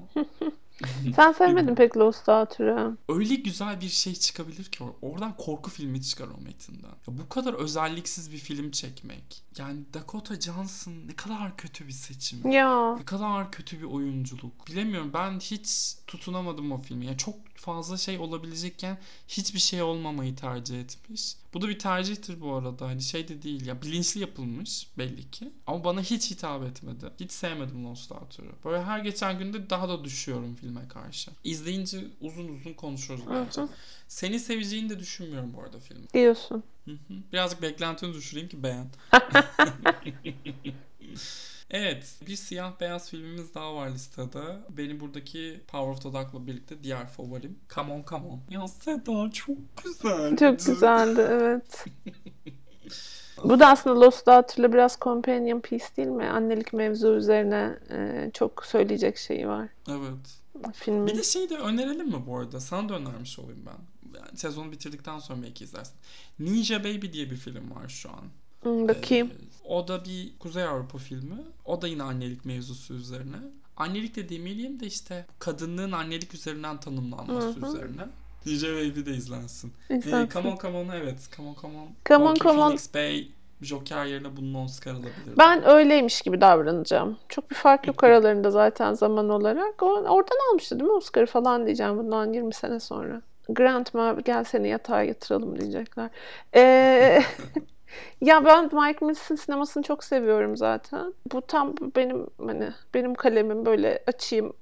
sen sevmedin pek Lost Daughter'ı. Öyle güzel bir şey çıkabilir ki oradan korku filmi çıkar o metinden. Ya bu kadar özelliksiz bir film çekmek. Yani Dakota Johnson ne kadar kötü bir seçim. Ya. Ne kadar kötü bir oyunculuk. Bilemiyorum, ben hiç tutunamadım o filmi. Yani çok fazla şey olabilecekken hiçbir şey olmamayı tercih etmiş. Bu da bir tercihtir bu arada. Hani şey de değil ya, bilinçli yapılmış belli ki. Ama bana hiç hitap etmedi. Hiç sevmedim Lost Out'u. Böyle her geçen günde daha da düşüyorum filme karşı. İzleyince uzun uzun konuşuruz. Evet. Seni seveceğini de düşünmüyorum bu arada filmi. Diyorsun. Hı-hı. Birazcık beklentini düşüreyim ki beğen. Evet, bir siyah beyaz filmimiz daha var listede. Benim buradaki Power of the Dog'la birlikte diğer favorim Come On Come On. Ya Seda çok güzeldi. Çok güzeldi, evet. Bu da aslında Lost Daughter'la biraz companion piece değil mi? Annelik mevzu üzerine çok söyleyecek şeyi var. Evet. Filmin. Bir de şey de önerelim mi bu arada? Sana da önermiş olayım ben. Yani sezonu bitirdikten sonra belki izlersin. Ninja Baby diye bir film var şu an. Bakayım. O da bir Kuzey Avrupa filmi. O da yine annelik mevzusu üzerine. Annelik de demeliyim de işte kadınlığın annelik üzerinden tanımlanması üzerine. DJ Baby de izlensin. Come On Come On, evet. Come On Come On. Come On Come On. Phoenix Bey Joker yerine bunun Oscar alabilir. Ben öyleymiş gibi davranacağım. Çok bir fark yok aralarında zaten zaman olarak. Oradan almıştı değil mi Oscar'ı falan diyeceğim bundan 20 sene sonra. Grandma gel seni yatağa yatıralım diyecekler. Ya ben Mike Mills'in sinemasını çok seviyorum zaten. Bu tam benim kalemim, böyle açayım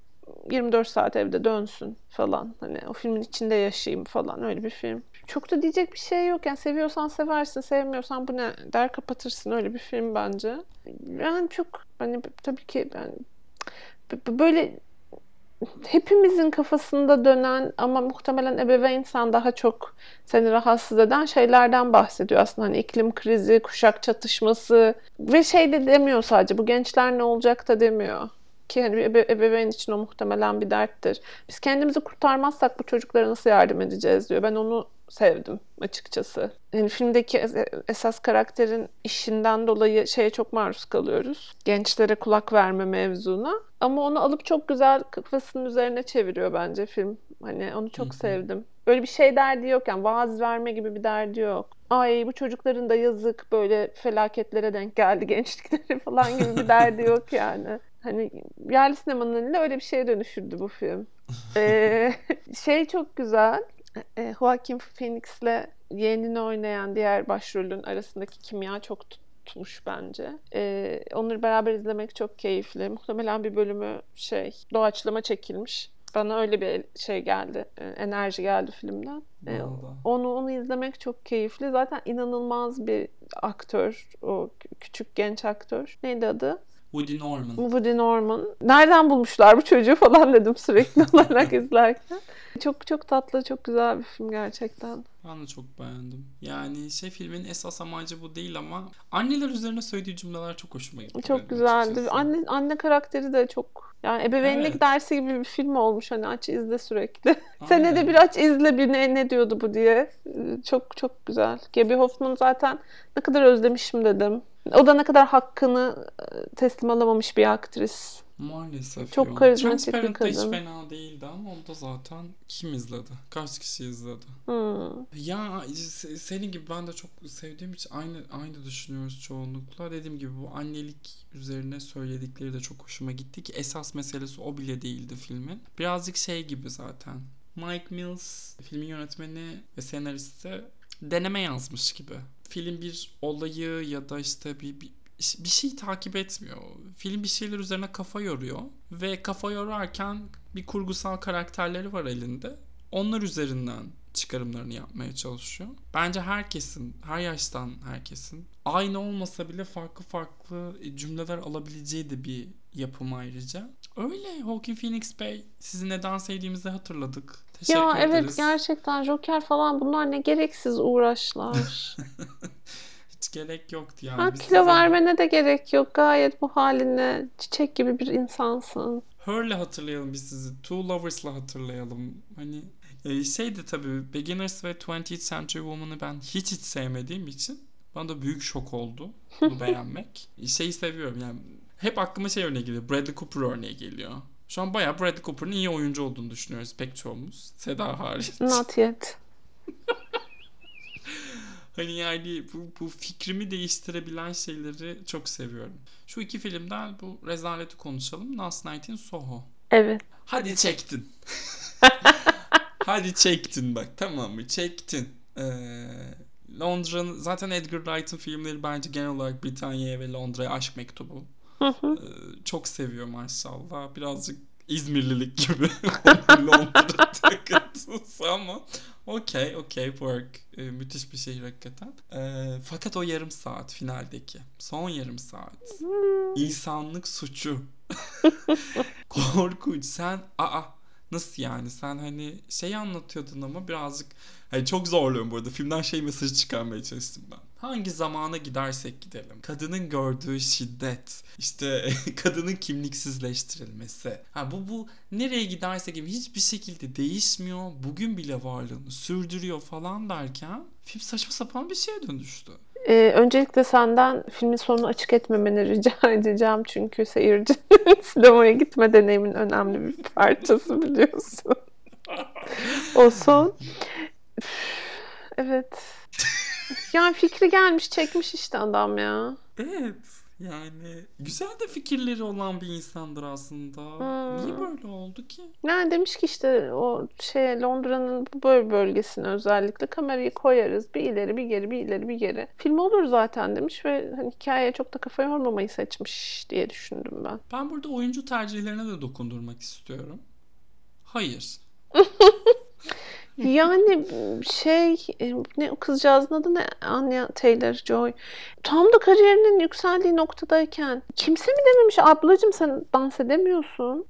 24 saat evde dönsün falan. Hani o filmin içinde yaşayayım falan, öyle bir film. Çok da diyecek bir şey yok. Yani seviyorsan seversin, sevmiyorsan bu ne der kapatırsın, öyle bir film bence. Yani çok tabii ki böyle hepimizin kafasında dönen ama muhtemelen ebeveynsen daha çok seni rahatsız eden şeylerden bahsediyor aslında. Hani iklim krizi, kuşak çatışması ve şey de demiyor sadece, bu gençler ne olacak da demiyor. Ki hani ebeveyn için o muhtemelen bir derttir. Biz kendimizi kurtarmazsak bu çocuklara nasıl yardım edeceğiz diyor. Ben onu sevdim açıkçası. Yani filmdeki esas karakterin işinden dolayı şeye çok maruz kalıyoruz. Gençlere kulak verme mevzuna. Ama onu alıp çok güzel kafasının üzerine çeviriyor bence film. Hani onu çok sevdim. Böyle bir şey derdi yok yani, vaaz verme gibi bir derdi yok. Ay bu çocukların da yazık böyle felaketlere denk geldi gençlikleri falan gibi bir derdi yok yani. Hani yerli sinemanın önünde öyle bir şeye dönüşürdü bu film. Şey çok güzel. Joaquin Phoenix'le yeğenini oynayan diğer başrolün arasındaki kimya çok tutmuş bence. Onları beraber izlemek çok keyifli. Muhtemelen bir bölümü doğaçlama çekilmiş. Bana öyle bir şey geldi, enerji geldi filmden. Onu izlemek çok keyifli. Zaten inanılmaz bir aktör, o küçük genç aktör. Neydi adı? Woody Norman. Nereden bulmuşlar bu çocuğu falan dedim sürekli olarak izlerken. Çok çok tatlı, çok güzel bir film gerçekten. Ben de çok beğendim. Yani filmin esas amacı bu değil ama anneler üzerine söylediği cümleler çok hoşuma gitti. Çok güzeldi. Anne karakteri de çok, yani ebeveynlik dersi gibi bir film olmuş. Hani aç izle sürekli. Senede bir aç izle bir ne diyordu bu diye. Çok çok güzel. Gabby Hoffman zaten ne kadar özlemişim dedim. O da ne kadar hakkını teslim alamamış bir aktris. Maalesef. Çok karizmatik bir kadın. Transparent'da hiç fena değildi ama onu da zaten kim izledi? Kaç kişi izledi? Ya senin gibi ben de çok sevdiğim için aynı düşünüyoruz çoğunlukla. Dediğim gibi bu annelik üzerine söyledikleri de çok hoşuma gitti ki esas meselesi o bile değildi filmin. Birazcık gibi zaten. Mike Mills filmin yönetmeni ve senaristi deneme yazmış gibi. Film bir olayı ya da bir şey takip etmiyor. Film bir şeyler üzerine kafa yoruyor ve kafa yorarken bir kurgusal karakterleri var elinde. Onlar üzerinden çıkarımlarını yapmaya çalışıyor. Bence herkesin, her yaştan herkesin aynı olmasa bile farklı farklı cümleler alabileceği de bir yapım ayrıca. Öyle. Joaquin Phoenix Bey, sizi neden sevdiğimizi hatırladık. Teşekkür ederiz. Ya evet, gerçekten Joker falan bunlar ne gereksiz uğraşlar. Hiç gerek yoktu yani. Kilo vermene de gerek yok. Gayet bu haline çiçek gibi bir insansın. Her'le hatırlayalım biz sizi. Two Lovers'la hatırlayalım. Hani de tabii Beginners ve 20th Century Woman'ı ben hiç sevmediğim için bana da büyük şok oldu bunu beğenmek. Seviyorum yani. Hep aklıma örneği geliyor. Bradley Cooper örneği geliyor. Şu an bayağı Bradley Cooper'ın iyi oyuncu olduğunu düşünüyoruz pek çoğumuz. Seda hariç. Not yet. Bu fikrimi değiştirebilen şeyleri çok seviyorum. Şu iki filmden bu rezaleti konuşalım. Last Night in Soho. Evet. Hadi çektin. Hadi çektin bak, tamam mı? Çektin. Londra'nın zaten Edgar Wright'ın filmleri bence genel olarak Britanya'ya ve Londra'ya aşk mektubu. Çok seviyor maşallah. Birazcık İzmirlilik gibi Londra takıntısı ama okey work. Müthiş bir şey hakikaten. Fakat o yarım saat finaldeki. Son yarım saat. İnsanlık suçu. Korkunç. Sen nasıl yani? Sen hani şeyi anlatıyordun ama birazcık hani çok zorluyorum burada. Filmden şey mesajı çıkarmaya çalıştım ben. Hangi zamana gidersek gidelim. Kadının gördüğü şiddet, işte kadının kimliksizleştirilmesi. Bu nereye gidersek hiçbir şekilde değişmiyor. Bugün bile varlığını sürdürüyor falan derken film saçma sapan bir şeye dönüştü. Öncelikle senden filmin sonunu açık etmemeni rica edeceğim. Çünkü seyircinin sinemaya gitme deneyimin önemli bir parçası biliyorsun. O son. Evet. Yani fikri gelmiş çekmiş işte adam ya. Evet. Yani güzel de fikirleri olan bir insandır aslında. Niye böyle oldu ki? Yani demiş ki işte o şey Londra'nın böyle bölgesine özellikle kamerayı koyarız. Bir ileri bir geri bir ileri bir geri. Film olur zaten demiş ve hani hikayeye çok da kafa yormamayı seçmiş diye düşündüm ben. Ben burada oyuncu tercihlerine de dokundurmak istiyorum. Hayır. Yani ne kızcağızın adı ne? Anya Taylor-Joy. Tam da kariyerinin yükseldiği noktadayken kimse mi dememiş ablacığım sen dans edemiyorsun?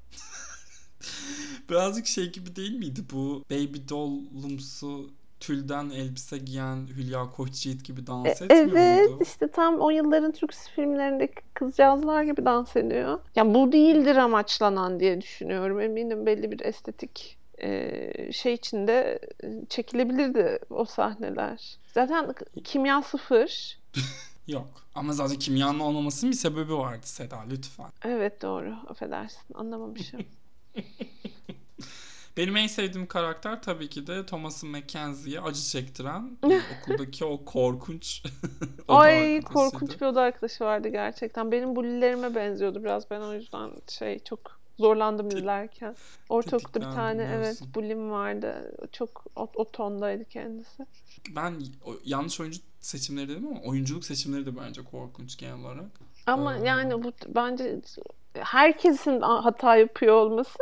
Birazcık şey gibi değil miydi bu? Baby dollumsu tülden elbise giyen Hülya Koçyiğit gibi dans etmiyor muydu? Evet işte tam o yılların Türk filmlerindeki kızcağızlar gibi dans ediyor. Yani bu değildir amaçlanan diye düşünüyorum. Eminim belli bir estetik şey içinde çekilebilirdi o sahneler. Zaten kimya sıfır. Yok. Ama zaten kimyanın olmamasının bir sebebi vardı Seda lütfen. Evet doğru. Affedersin. Anlamamışım. Benim en sevdiğim karakter tabii ki de Thomas'ın Mackenzie'ye acı çektiren okuldaki o korkunç oda arkadaşıydı. Ay korkunç bir oda arkadaşı vardı gerçekten. Benim bullilerime benziyordu biraz. Ben o yüzden çok zorlandım izlerken. Ortaokulda bir tane biliyorsun. Evet bulim vardı. Çok o tondaydı kendisi. Ben yanlış oyuncu seçimleri dedim ama oyunculuk seçimleri de bence korkunç genel olarak. Ama yani bu bence herkesin hata yapıyor olması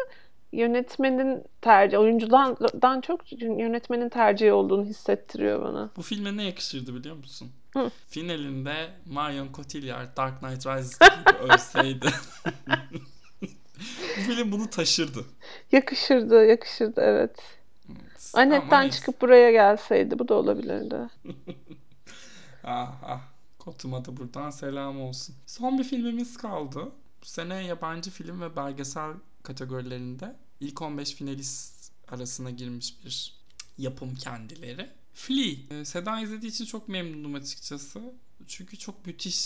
yönetmenin tercihi, oyuncudan çok yönetmenin tercihi olduğunu hissettiriyor bana. Bu filme ne yakışırdı biliyor musun? Hı. Finalinde Marion Cotillard Dark Knight Rises'te gibi ölseydi. Bu film bunu taşırdı. Yakışırdı evet. Annetten çıkıp buraya gelseydi bu da olabilirdi. Kotuma da buradan selam olsun. Son bir filmimiz kaldı. Bu sene yabancı film ve belgesel kategorilerinde ilk 15 finalist arasına girmiş bir yapım kendileri. Flea. Seda izlediği için çok memnunum açıkçası. Çünkü çok müthiş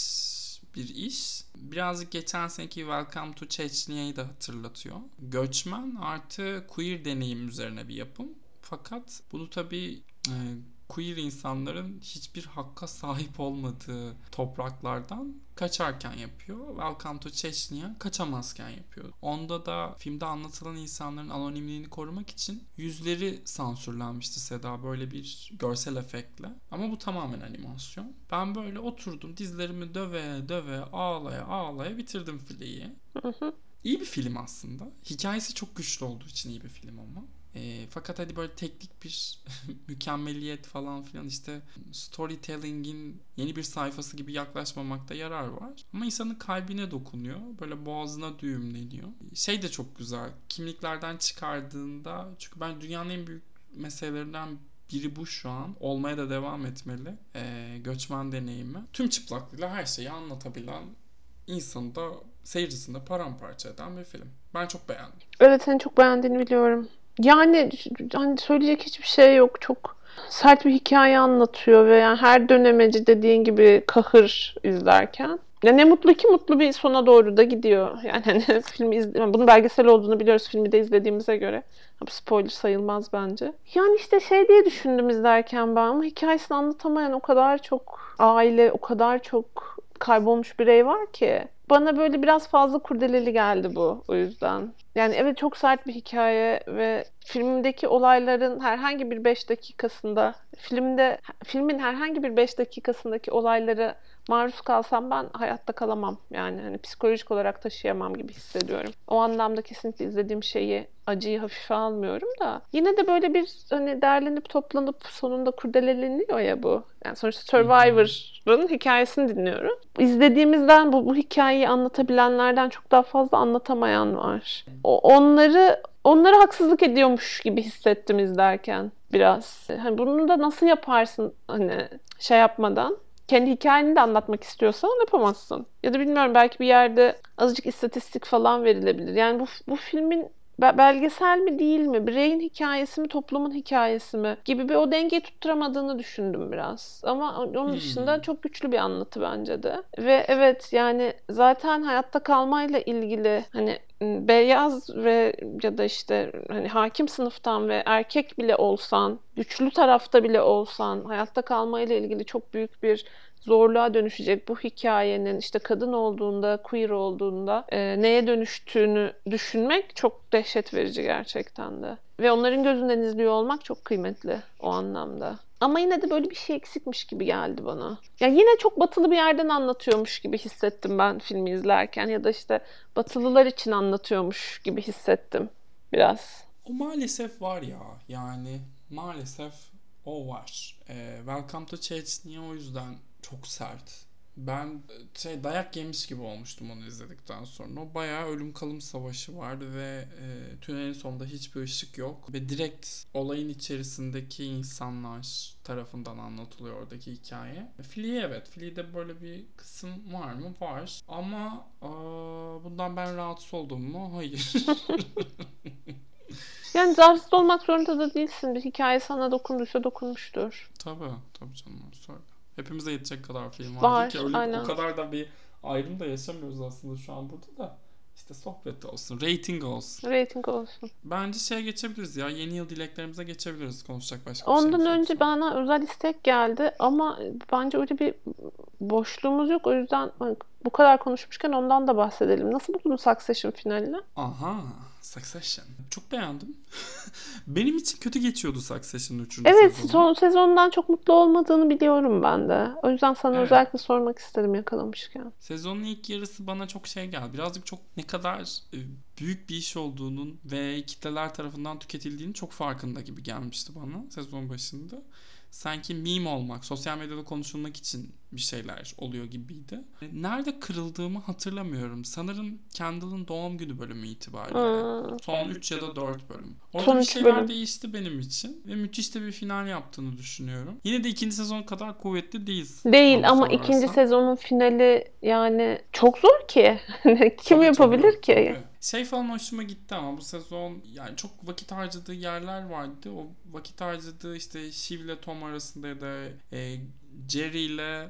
bir iş. Birazcık geçen seneki Welcome to Çeçniye'yi de hatırlatıyor. Göçmen artı queer deneyim üzerine bir yapım. Fakat bunu tabii queer insanların hiçbir hakka sahip olmadığı topraklardan kaçarken yapıyor. Welcome to Çeçniye kaçamazken yapıyor. Onda da filmde anlatılan insanların anonimliğini korumak için yüzleri sansürlenmişti Seda böyle bir görsel efektle. Ama bu tamamen animasyon. Ben böyle oturdum dizlerimi döve döve ağlaya ağlaya bitirdim Flea'yı. İyi bir film aslında. Hikayesi çok güçlü olduğu için iyi bir film ama. Fakat hadi böyle teknik bir mükemmeliyet falan filan işte storytelling'in yeni bir sayfası gibi yaklaşmamakta yarar var. Ama insanın kalbine dokunuyor. Böyle boğazına düğümleniyor. Şey de çok güzel. Kimliklerden çıkardığında çünkü ben dünyanın en büyük meselelerinden biri bu şu an. Olmaya da devam etmeli. Göçmen deneyimi. Tüm çıplaklığıyla her şeyi anlatabilen insanı da seyircisini de paramparça eden bir film. Ben çok beğendim. Evet sen çok beğendiğini biliyorum. Yani söyleyecek hiçbir şey yok. Çok sert bir hikaye anlatıyor ve yani her dönemeci dediğin gibi kahır izlerken. Ya ne mutlu ki mutlu bir sona doğru da gidiyor. Yani hani filmi bunun belgesel olduğunu biliyoruz filmi de izlediğimize göre. Bu spoiler sayılmaz bence. Yani işte şey diye düşündüm izlerken ben ama hikayesini anlatamayan o kadar çok aile, o kadar çok kaybolmuş birey var ki. Bana böyle biraz fazla kurdeleli geldi bu o yüzden. Yani evet çok sert bir hikaye ve filmdeki olayların herhangi bir 5 dakikasında, filmin herhangi bir 5 dakikasındaki olaylara maruz kalsam ben hayatta kalamam. Yani hani psikolojik olarak taşıyamam gibi hissediyorum. O anlamda kesinlikle izlediğim şeyi, acıyı hafife almıyorum da. Yine de böyle bir hani derlenip toplanıp sonunda kurdeleleniyor ya bu. Yani sonuçta Survivor'ın hikayesini dinliyorum. İzlediğimizden bu hikayeyi anlatabilenlerden çok daha fazla anlatamayan var. Onlara haksızlık ediyormuş gibi hissettim izlerken biraz. Hani bunu da nasıl yaparsın hani şey yapmadan? Kendi hikayeni de anlatmak istiyorsan yapamazsın. Ya da bilmiyorum, belki bir yerde azıcık istatistik falan verilebilir. Yani bu filmin belgesel mi değil mi, bireyin hikayesi mi, toplumun hikayesi mi gibi bir o dengeyi tutturamadığını düşündüm biraz. Ama onun dışında çok güçlü bir anlatı bence de. Ve evet, yani zaten hayatta kalmayla ilgili hani beyaz ve ya da işte hani hakim sınıftan ve erkek bile olsan, güçlü tarafta bile olsan hayatta kalmayla ilgili çok büyük bir zorluğa dönüşecek bu hikayenin, işte kadın olduğunda, queer olduğunda neye dönüştüğünü düşünmek çok dehşet verici gerçekten de. Ve onların gözünden izliyor olmak çok kıymetli o anlamda. Ama yine de böyle bir şey eksikmiş gibi geldi bana. Ya yine çok batılı bir yerden anlatıyormuş gibi hissettim ben filmi izlerken, ya da işte batılılar için anlatıyormuş gibi hissettim biraz. O maalesef var ya, yani maalesef o var. Welcome to Chechnya o yüzden çok sert. Ben dayak yemiş gibi olmuştum onu izledikten sonra. O bayağı ölüm kalım savaşı vardı ve tünelin sonunda hiçbir ışık yok. Ve direkt olayın içerisindeki insanlar tarafından anlatılıyor oradaki hikaye. Fili'de böyle bir kısım var mı? Var. Ama bundan ben rahatsız oldum mu? Hayır. Yani rahatsız olmak zorunda da değilsin. Bir hikaye sana dokunduysa dokunmuştur. Tabii canım. Söyle. Hepimize yetecek kadar film var ki öyle aynen. O kadar da bir ayrım da yaşamıyoruz aslında şu an burada da. İşte sohbet olsun, rating olsun. Bence geçebiliriz ya, yeni yıl dileklerimize geçebiliriz, konuşacak başka ondan bir şey. Ondan önce bana özel istek geldi ama bence öyle bir boşluğumuz yok, o yüzden bu kadar konuşmuşken ondan da bahsedelim. Nasıl buldun Succession finalini? Aha, Succession. Çok beğendim. Benim için kötü geçiyordu Succession'ın 3. sezonu. Evet, son sezondan çok mutlu olmadığını biliyorum ben de. O yüzden sana özellikle sormak istedim yakalamışken. Sezonun ilk yarısı bana çok geldi. Birazcık çok ne kadar büyük bir iş olduğunun ve kitleler tarafından tüketildiğinin çok farkında gibi gelmişti bana sezon başında. Sanki meme olmak, sosyal medyada konuşulmak için bir şeyler oluyor gibiydi. Nerede kırıldığımı hatırlamıyorum. Sanırım Kendall'ın doğum günü bölümü itibariyle. Son 3 ya da 4 bölüm. Orada bir şeyler değişti benim için. Ve müthiş de bir final yaptığını düşünüyorum. Yine de 2. sezon kadar kuvvetli değil ama 2. sezonun finali yani çok zor ki. Kim yapabilir ki? Evet. Falan hoşuma gitti ama bu sezon yani çok vakit harcadığı yerler vardı. O vakit harcadığı işte Shiv ile Tom arasında ya da Jerry ile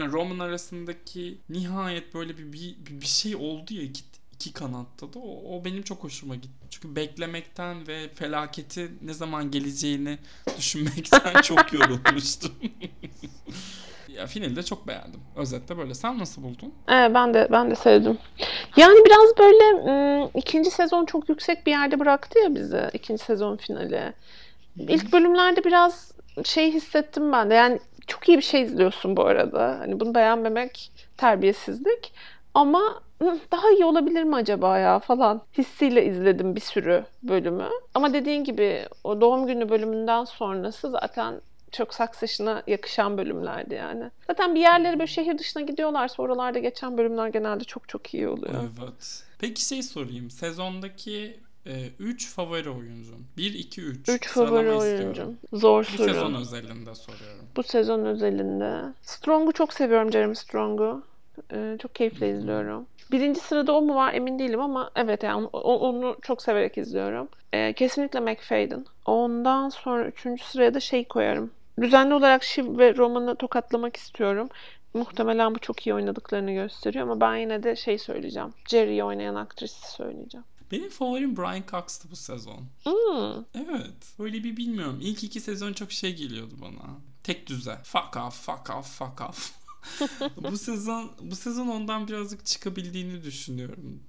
Roman arasındaki nihayet böyle bir şey oldu ya iki kanatta da. O benim çok hoşuma gitti. Çünkü beklemekten ve felaketi ne zaman geleceğini düşünmekten çok yorulmuştum. Ya finali de çok beğendim. Özetle böyle. Sen nasıl buldun? Ben de sevdim. Yani biraz böyle 2. sezon çok yüksek bir yerde bıraktı ya bizi. 2. sezon finali. İlk bölümlerde biraz hissettim ben de. Yani çok iyi bir şey izliyorsun bu arada. Hani bunu beğenmemek terbiyesizlik. Ama daha iyi olabilir mi acaba ya falan hissiyle izledim bir sürü bölümü. Ama dediğin gibi o doğum günü bölümünden sonrası zaten çok Succession'a yakışan bölümlerdi yani. Zaten bir yerlere böyle şehir dışına gidiyorlarsa oralarda geçen bölümler genelde çok iyi oluyor. Evet. Peki sorayım. Sezondaki 3 favori oyuncum. 1, 2, 3. 3 favori oyuncum. Zor soru. Bu sezon özelinde soruyorum. Bu sezon özelinde. Strong'u çok seviyorum, Jeremy Strong'u. Çok keyifle izliyorum. 1. sırada o mu var emin değilim ama evet yani onu çok severek izliyorum. Kesinlikle McFadden. Ondan sonra 3. sıraya da koyarım. Düzenli olarak Shiv ve Roman'ı tokatlamak istiyorum. Muhtemelen bu çok iyi oynadıklarını gösteriyor ama ben yine de söyleyeceğim. Jerry'yi oynayan aktrisi söyleyeceğim. Benim favorim Brian Cox'tı bu sezon. Evet. Böyle bir bilmiyorum. İlk 2 sezon çok geliyordu bana. Tek düze. Fuck off. Bu sezon ondan birazcık çıkabildiğini düşünüyorum.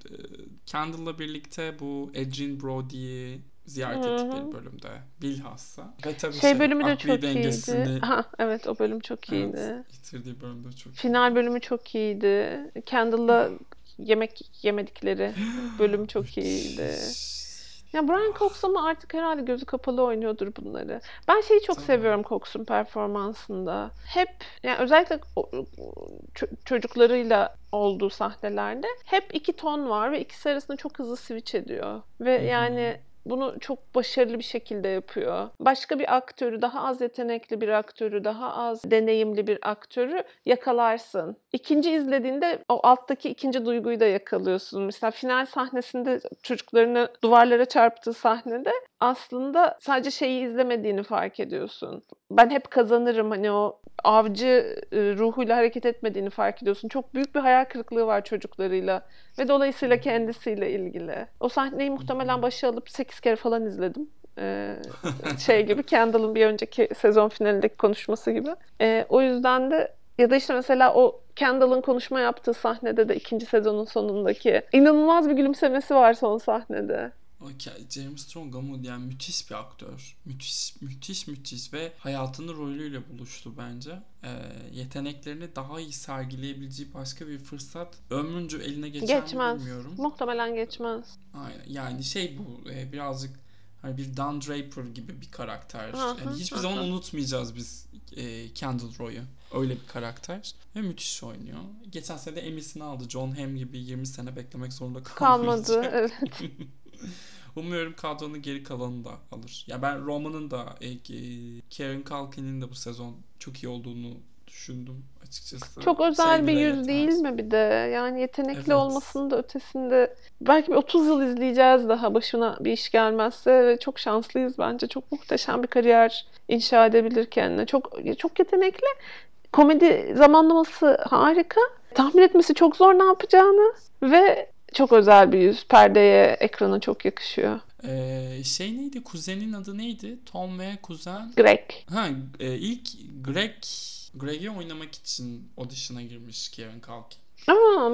Kendall'la birlikte bu Edgin Brody'yi ziyaret ettikleri bölümde bilhassa. Ve tabii bölümü de çok iyiydi. Ha, evet, o bölüm çok iyiydi. Evet, yitirdiği bölüm de çok iyiydi. Final bölümü çok iyiydi. Kendall'la yemek yemedikleri bölüm çok iyiydi. Ya Brian Cox'un artık herhalde gözü kapalı oynuyordur bunları. Ben şeyi çok seviyorum Cox'un performansında. Hep, yani özellikle çocuklarıyla olduğu sahnelerde hep iki ton var ve ikisi arasında çok hızlı switch ediyor. Ve yani bunu çok başarılı bir şekilde yapıyor. Başka bir aktörü, daha az yetenekli bir aktörü, daha az deneyimli bir aktörü yakalarsın. İkinci izlediğinde o alttaki ikinci duyguyu da yakalıyorsun. Mesela final sahnesinde çocuklarını duvarlara çarptığı sahnede aslında sadece şeyi izlemediğini fark ediyorsun. Ben hep kazanırım, hani o avcı ruhuyla hareket etmediğini fark ediyorsun. Çok büyük bir hayal kırıklığı var çocuklarıyla ve dolayısıyla kendisiyle ilgili. O sahneyi muhtemelen başa alıp 8 kere falan izledim. Gibi Kendall'ın bir önceki sezon finalindeki konuşması gibi. O yüzden de, ya da işte mesela o Kendall'ın konuşma yaptığı sahnede de ikinci sezonun sonundaki inanılmaz bir gülümsemesi var son sahnede. James Strong yani müthiş bir aktör. Müthiş ve hayatının rolüyle buluştu bence. Yeteneklerini daha iyi sergileyebileceği başka bir fırsat ömrünce eline geçmez. Bilmiyorum. Muhtemelen geçmez. Aynen. Yani bu birazcık hani bir Dan Draper gibi bir karakter. Yani hiçbir zaman unutmayacağız biz Kendall Roy'u. Öyle bir karakter. Ve müthiş oynuyor. Geçen sene de Emmy'sini aldı. John Hamm gibi 20 sene beklemek zorunda kalmadı. Evet. Umuyorum kadronun geri kalanını da alır. Ya ben Roman'ın da Karen Culkin'in de bu sezon çok iyi olduğunu düşündüm açıkçası. Çok özel bir yüz değil mi bir de? Yani yetenekli olmasının da ötesinde belki 30 yıl izleyeceğiz daha başına bir iş gelmezse ve çok şanslıyız bence. Çok muhteşem bir kariyer inşa edebilir kendine. Çok yetenekli. Komedi zamanlaması harika. Tahmin etmesi çok zor ne yapacağını ve çok özel bir yüz. Perdeye, ekrana çok yakışıyor. Neydi? Kuzenin adı neydi? Tom ve kuzen... Greg. İlk Greg'i oynamak için audition'a girmiş Kieran Culkin.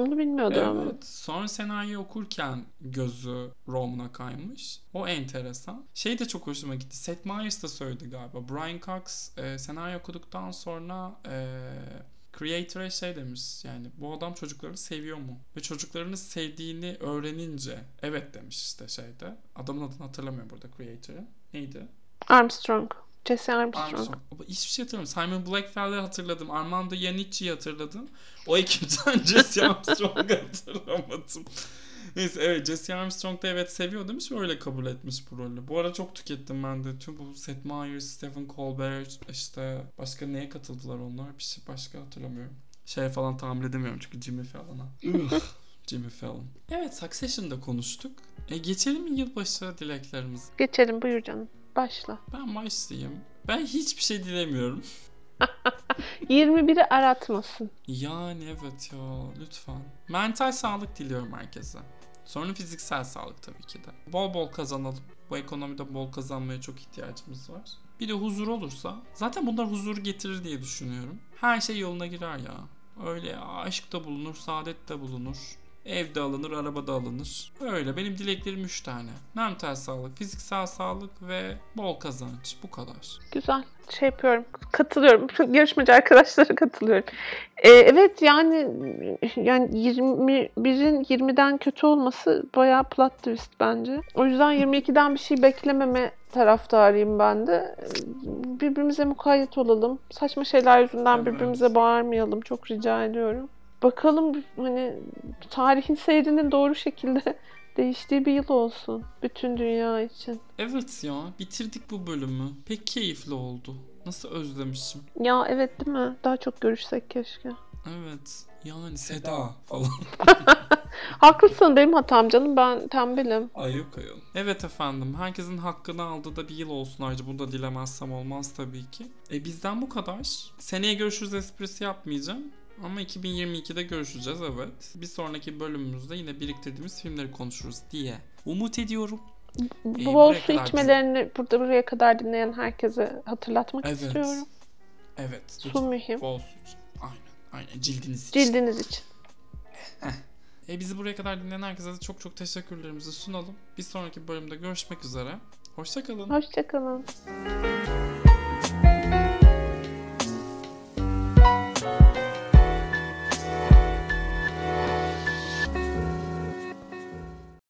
Bunu bilmiyordum. Evet. Sonra senaryoyu okurken gözü Roman'a kaymış. O enteresan. De çok hoşuma gitti. Seth Meyers da söyledi galiba. Brian Cox senaryo okuduktan sonra... Creator'a demiş, yani bu adam çocuklarını seviyor mu? Ve çocuklarını sevdiğini öğrenince evet demiş Adamın adını hatırlamıyorum burada Creator'ı. Neydi? Armstrong. Jesse Armstrong. Hiçbir şey hatırlamıyorum. Simon Blackfell'i hatırladım. Armando Iannacci'yi hatırladım. O ekipten Jesse Armstrong'u hatırlamadım. Neyse Jesse Armstrong da seviyor demiş ve öyle kabul etmiş bu rolü. Bu ara çok tükettim ben de. Tüm bu Seth Meyers, Stephen Colbert başka neye katıldılar onlar? Bir şey başka hatırlamıyorum. Falan tahmin edemiyorum çünkü Jimmy Fallon'a. Jimmy Fallon. Evet, Succession'da konuştuk. Geçelim mi yılbaşı dileklerimizi? Geçelim, buyur canım. Başla. Ben başlayayım. Ben hiçbir şey dilemiyorum. 21'i aratmasın. Yani evet ya, lütfen. Mental sağlık diliyorum herkese. Sonra fiziksel sağlık tabii ki de. Bol bol kazanalım. Bu ekonomide bol kazanmaya çok ihtiyacımız var. Bir de huzur olursa, zaten bunlar huzur getirir diye düşünüyorum. Her şey yoluna girer ya. Öyle ya, aşk da bulunur, saadet de bulunur. Evde alınır, arabada alınır. Öyle, benim dileklerim 3 tane. Mental sağlık, fiziksel sağlık ve bol kazanç. Bu kadar. Güzel. Katılıyorum. Yarışmacı arkadaşlara katılıyorum. Evet, yani 21'in 20'den kötü olması bayağı plot twist bence. O yüzden 22'den bir şey beklememe taraftarıyım ben de. Birbirimize mukayyet olalım. Saçma şeyler yüzünden birbirimize bağırmayalım. Çok rica ediyorum. Bakalım, hani tarihin seyrinin doğru şekilde değiştiği bir yıl olsun bütün dünya için. Evet ya, bitirdik bu bölümü. Pek keyifli oldu. Nasıl özlemişim. Ya evet, değil mi? Daha çok görüşsek keşke. Evet. Yani Seda falan. Haklısın, benim hatam canım. Ben tembelim. Ayol. Evet efendim. Herkesin hakkını aldığı da bir yıl olsun ayrıca. Bunu da dilemezsem olmaz tabii ki. Bizden bu kadar. Seneye görüşürüz esprisi yapmayacağım. Ama 2022'de görüşeceğiz, evet. Bir sonraki bölümümüzde yine biriktirdiğimiz filmleri konuşuruz diye umut ediyorum. Bol su içmelerini buraya kadar dinleyen herkese hatırlatmak istiyorum. Evet. Su mühim. Bol su. Aynen. Aynen, cildiniz için. Cildiniz için. Bizi buraya kadar dinleyen herkese çok çok teşekkürlerimizi sunalım. Bir sonraki bölümde görüşmek üzere. Hoşça kalın. Hoşça kalın.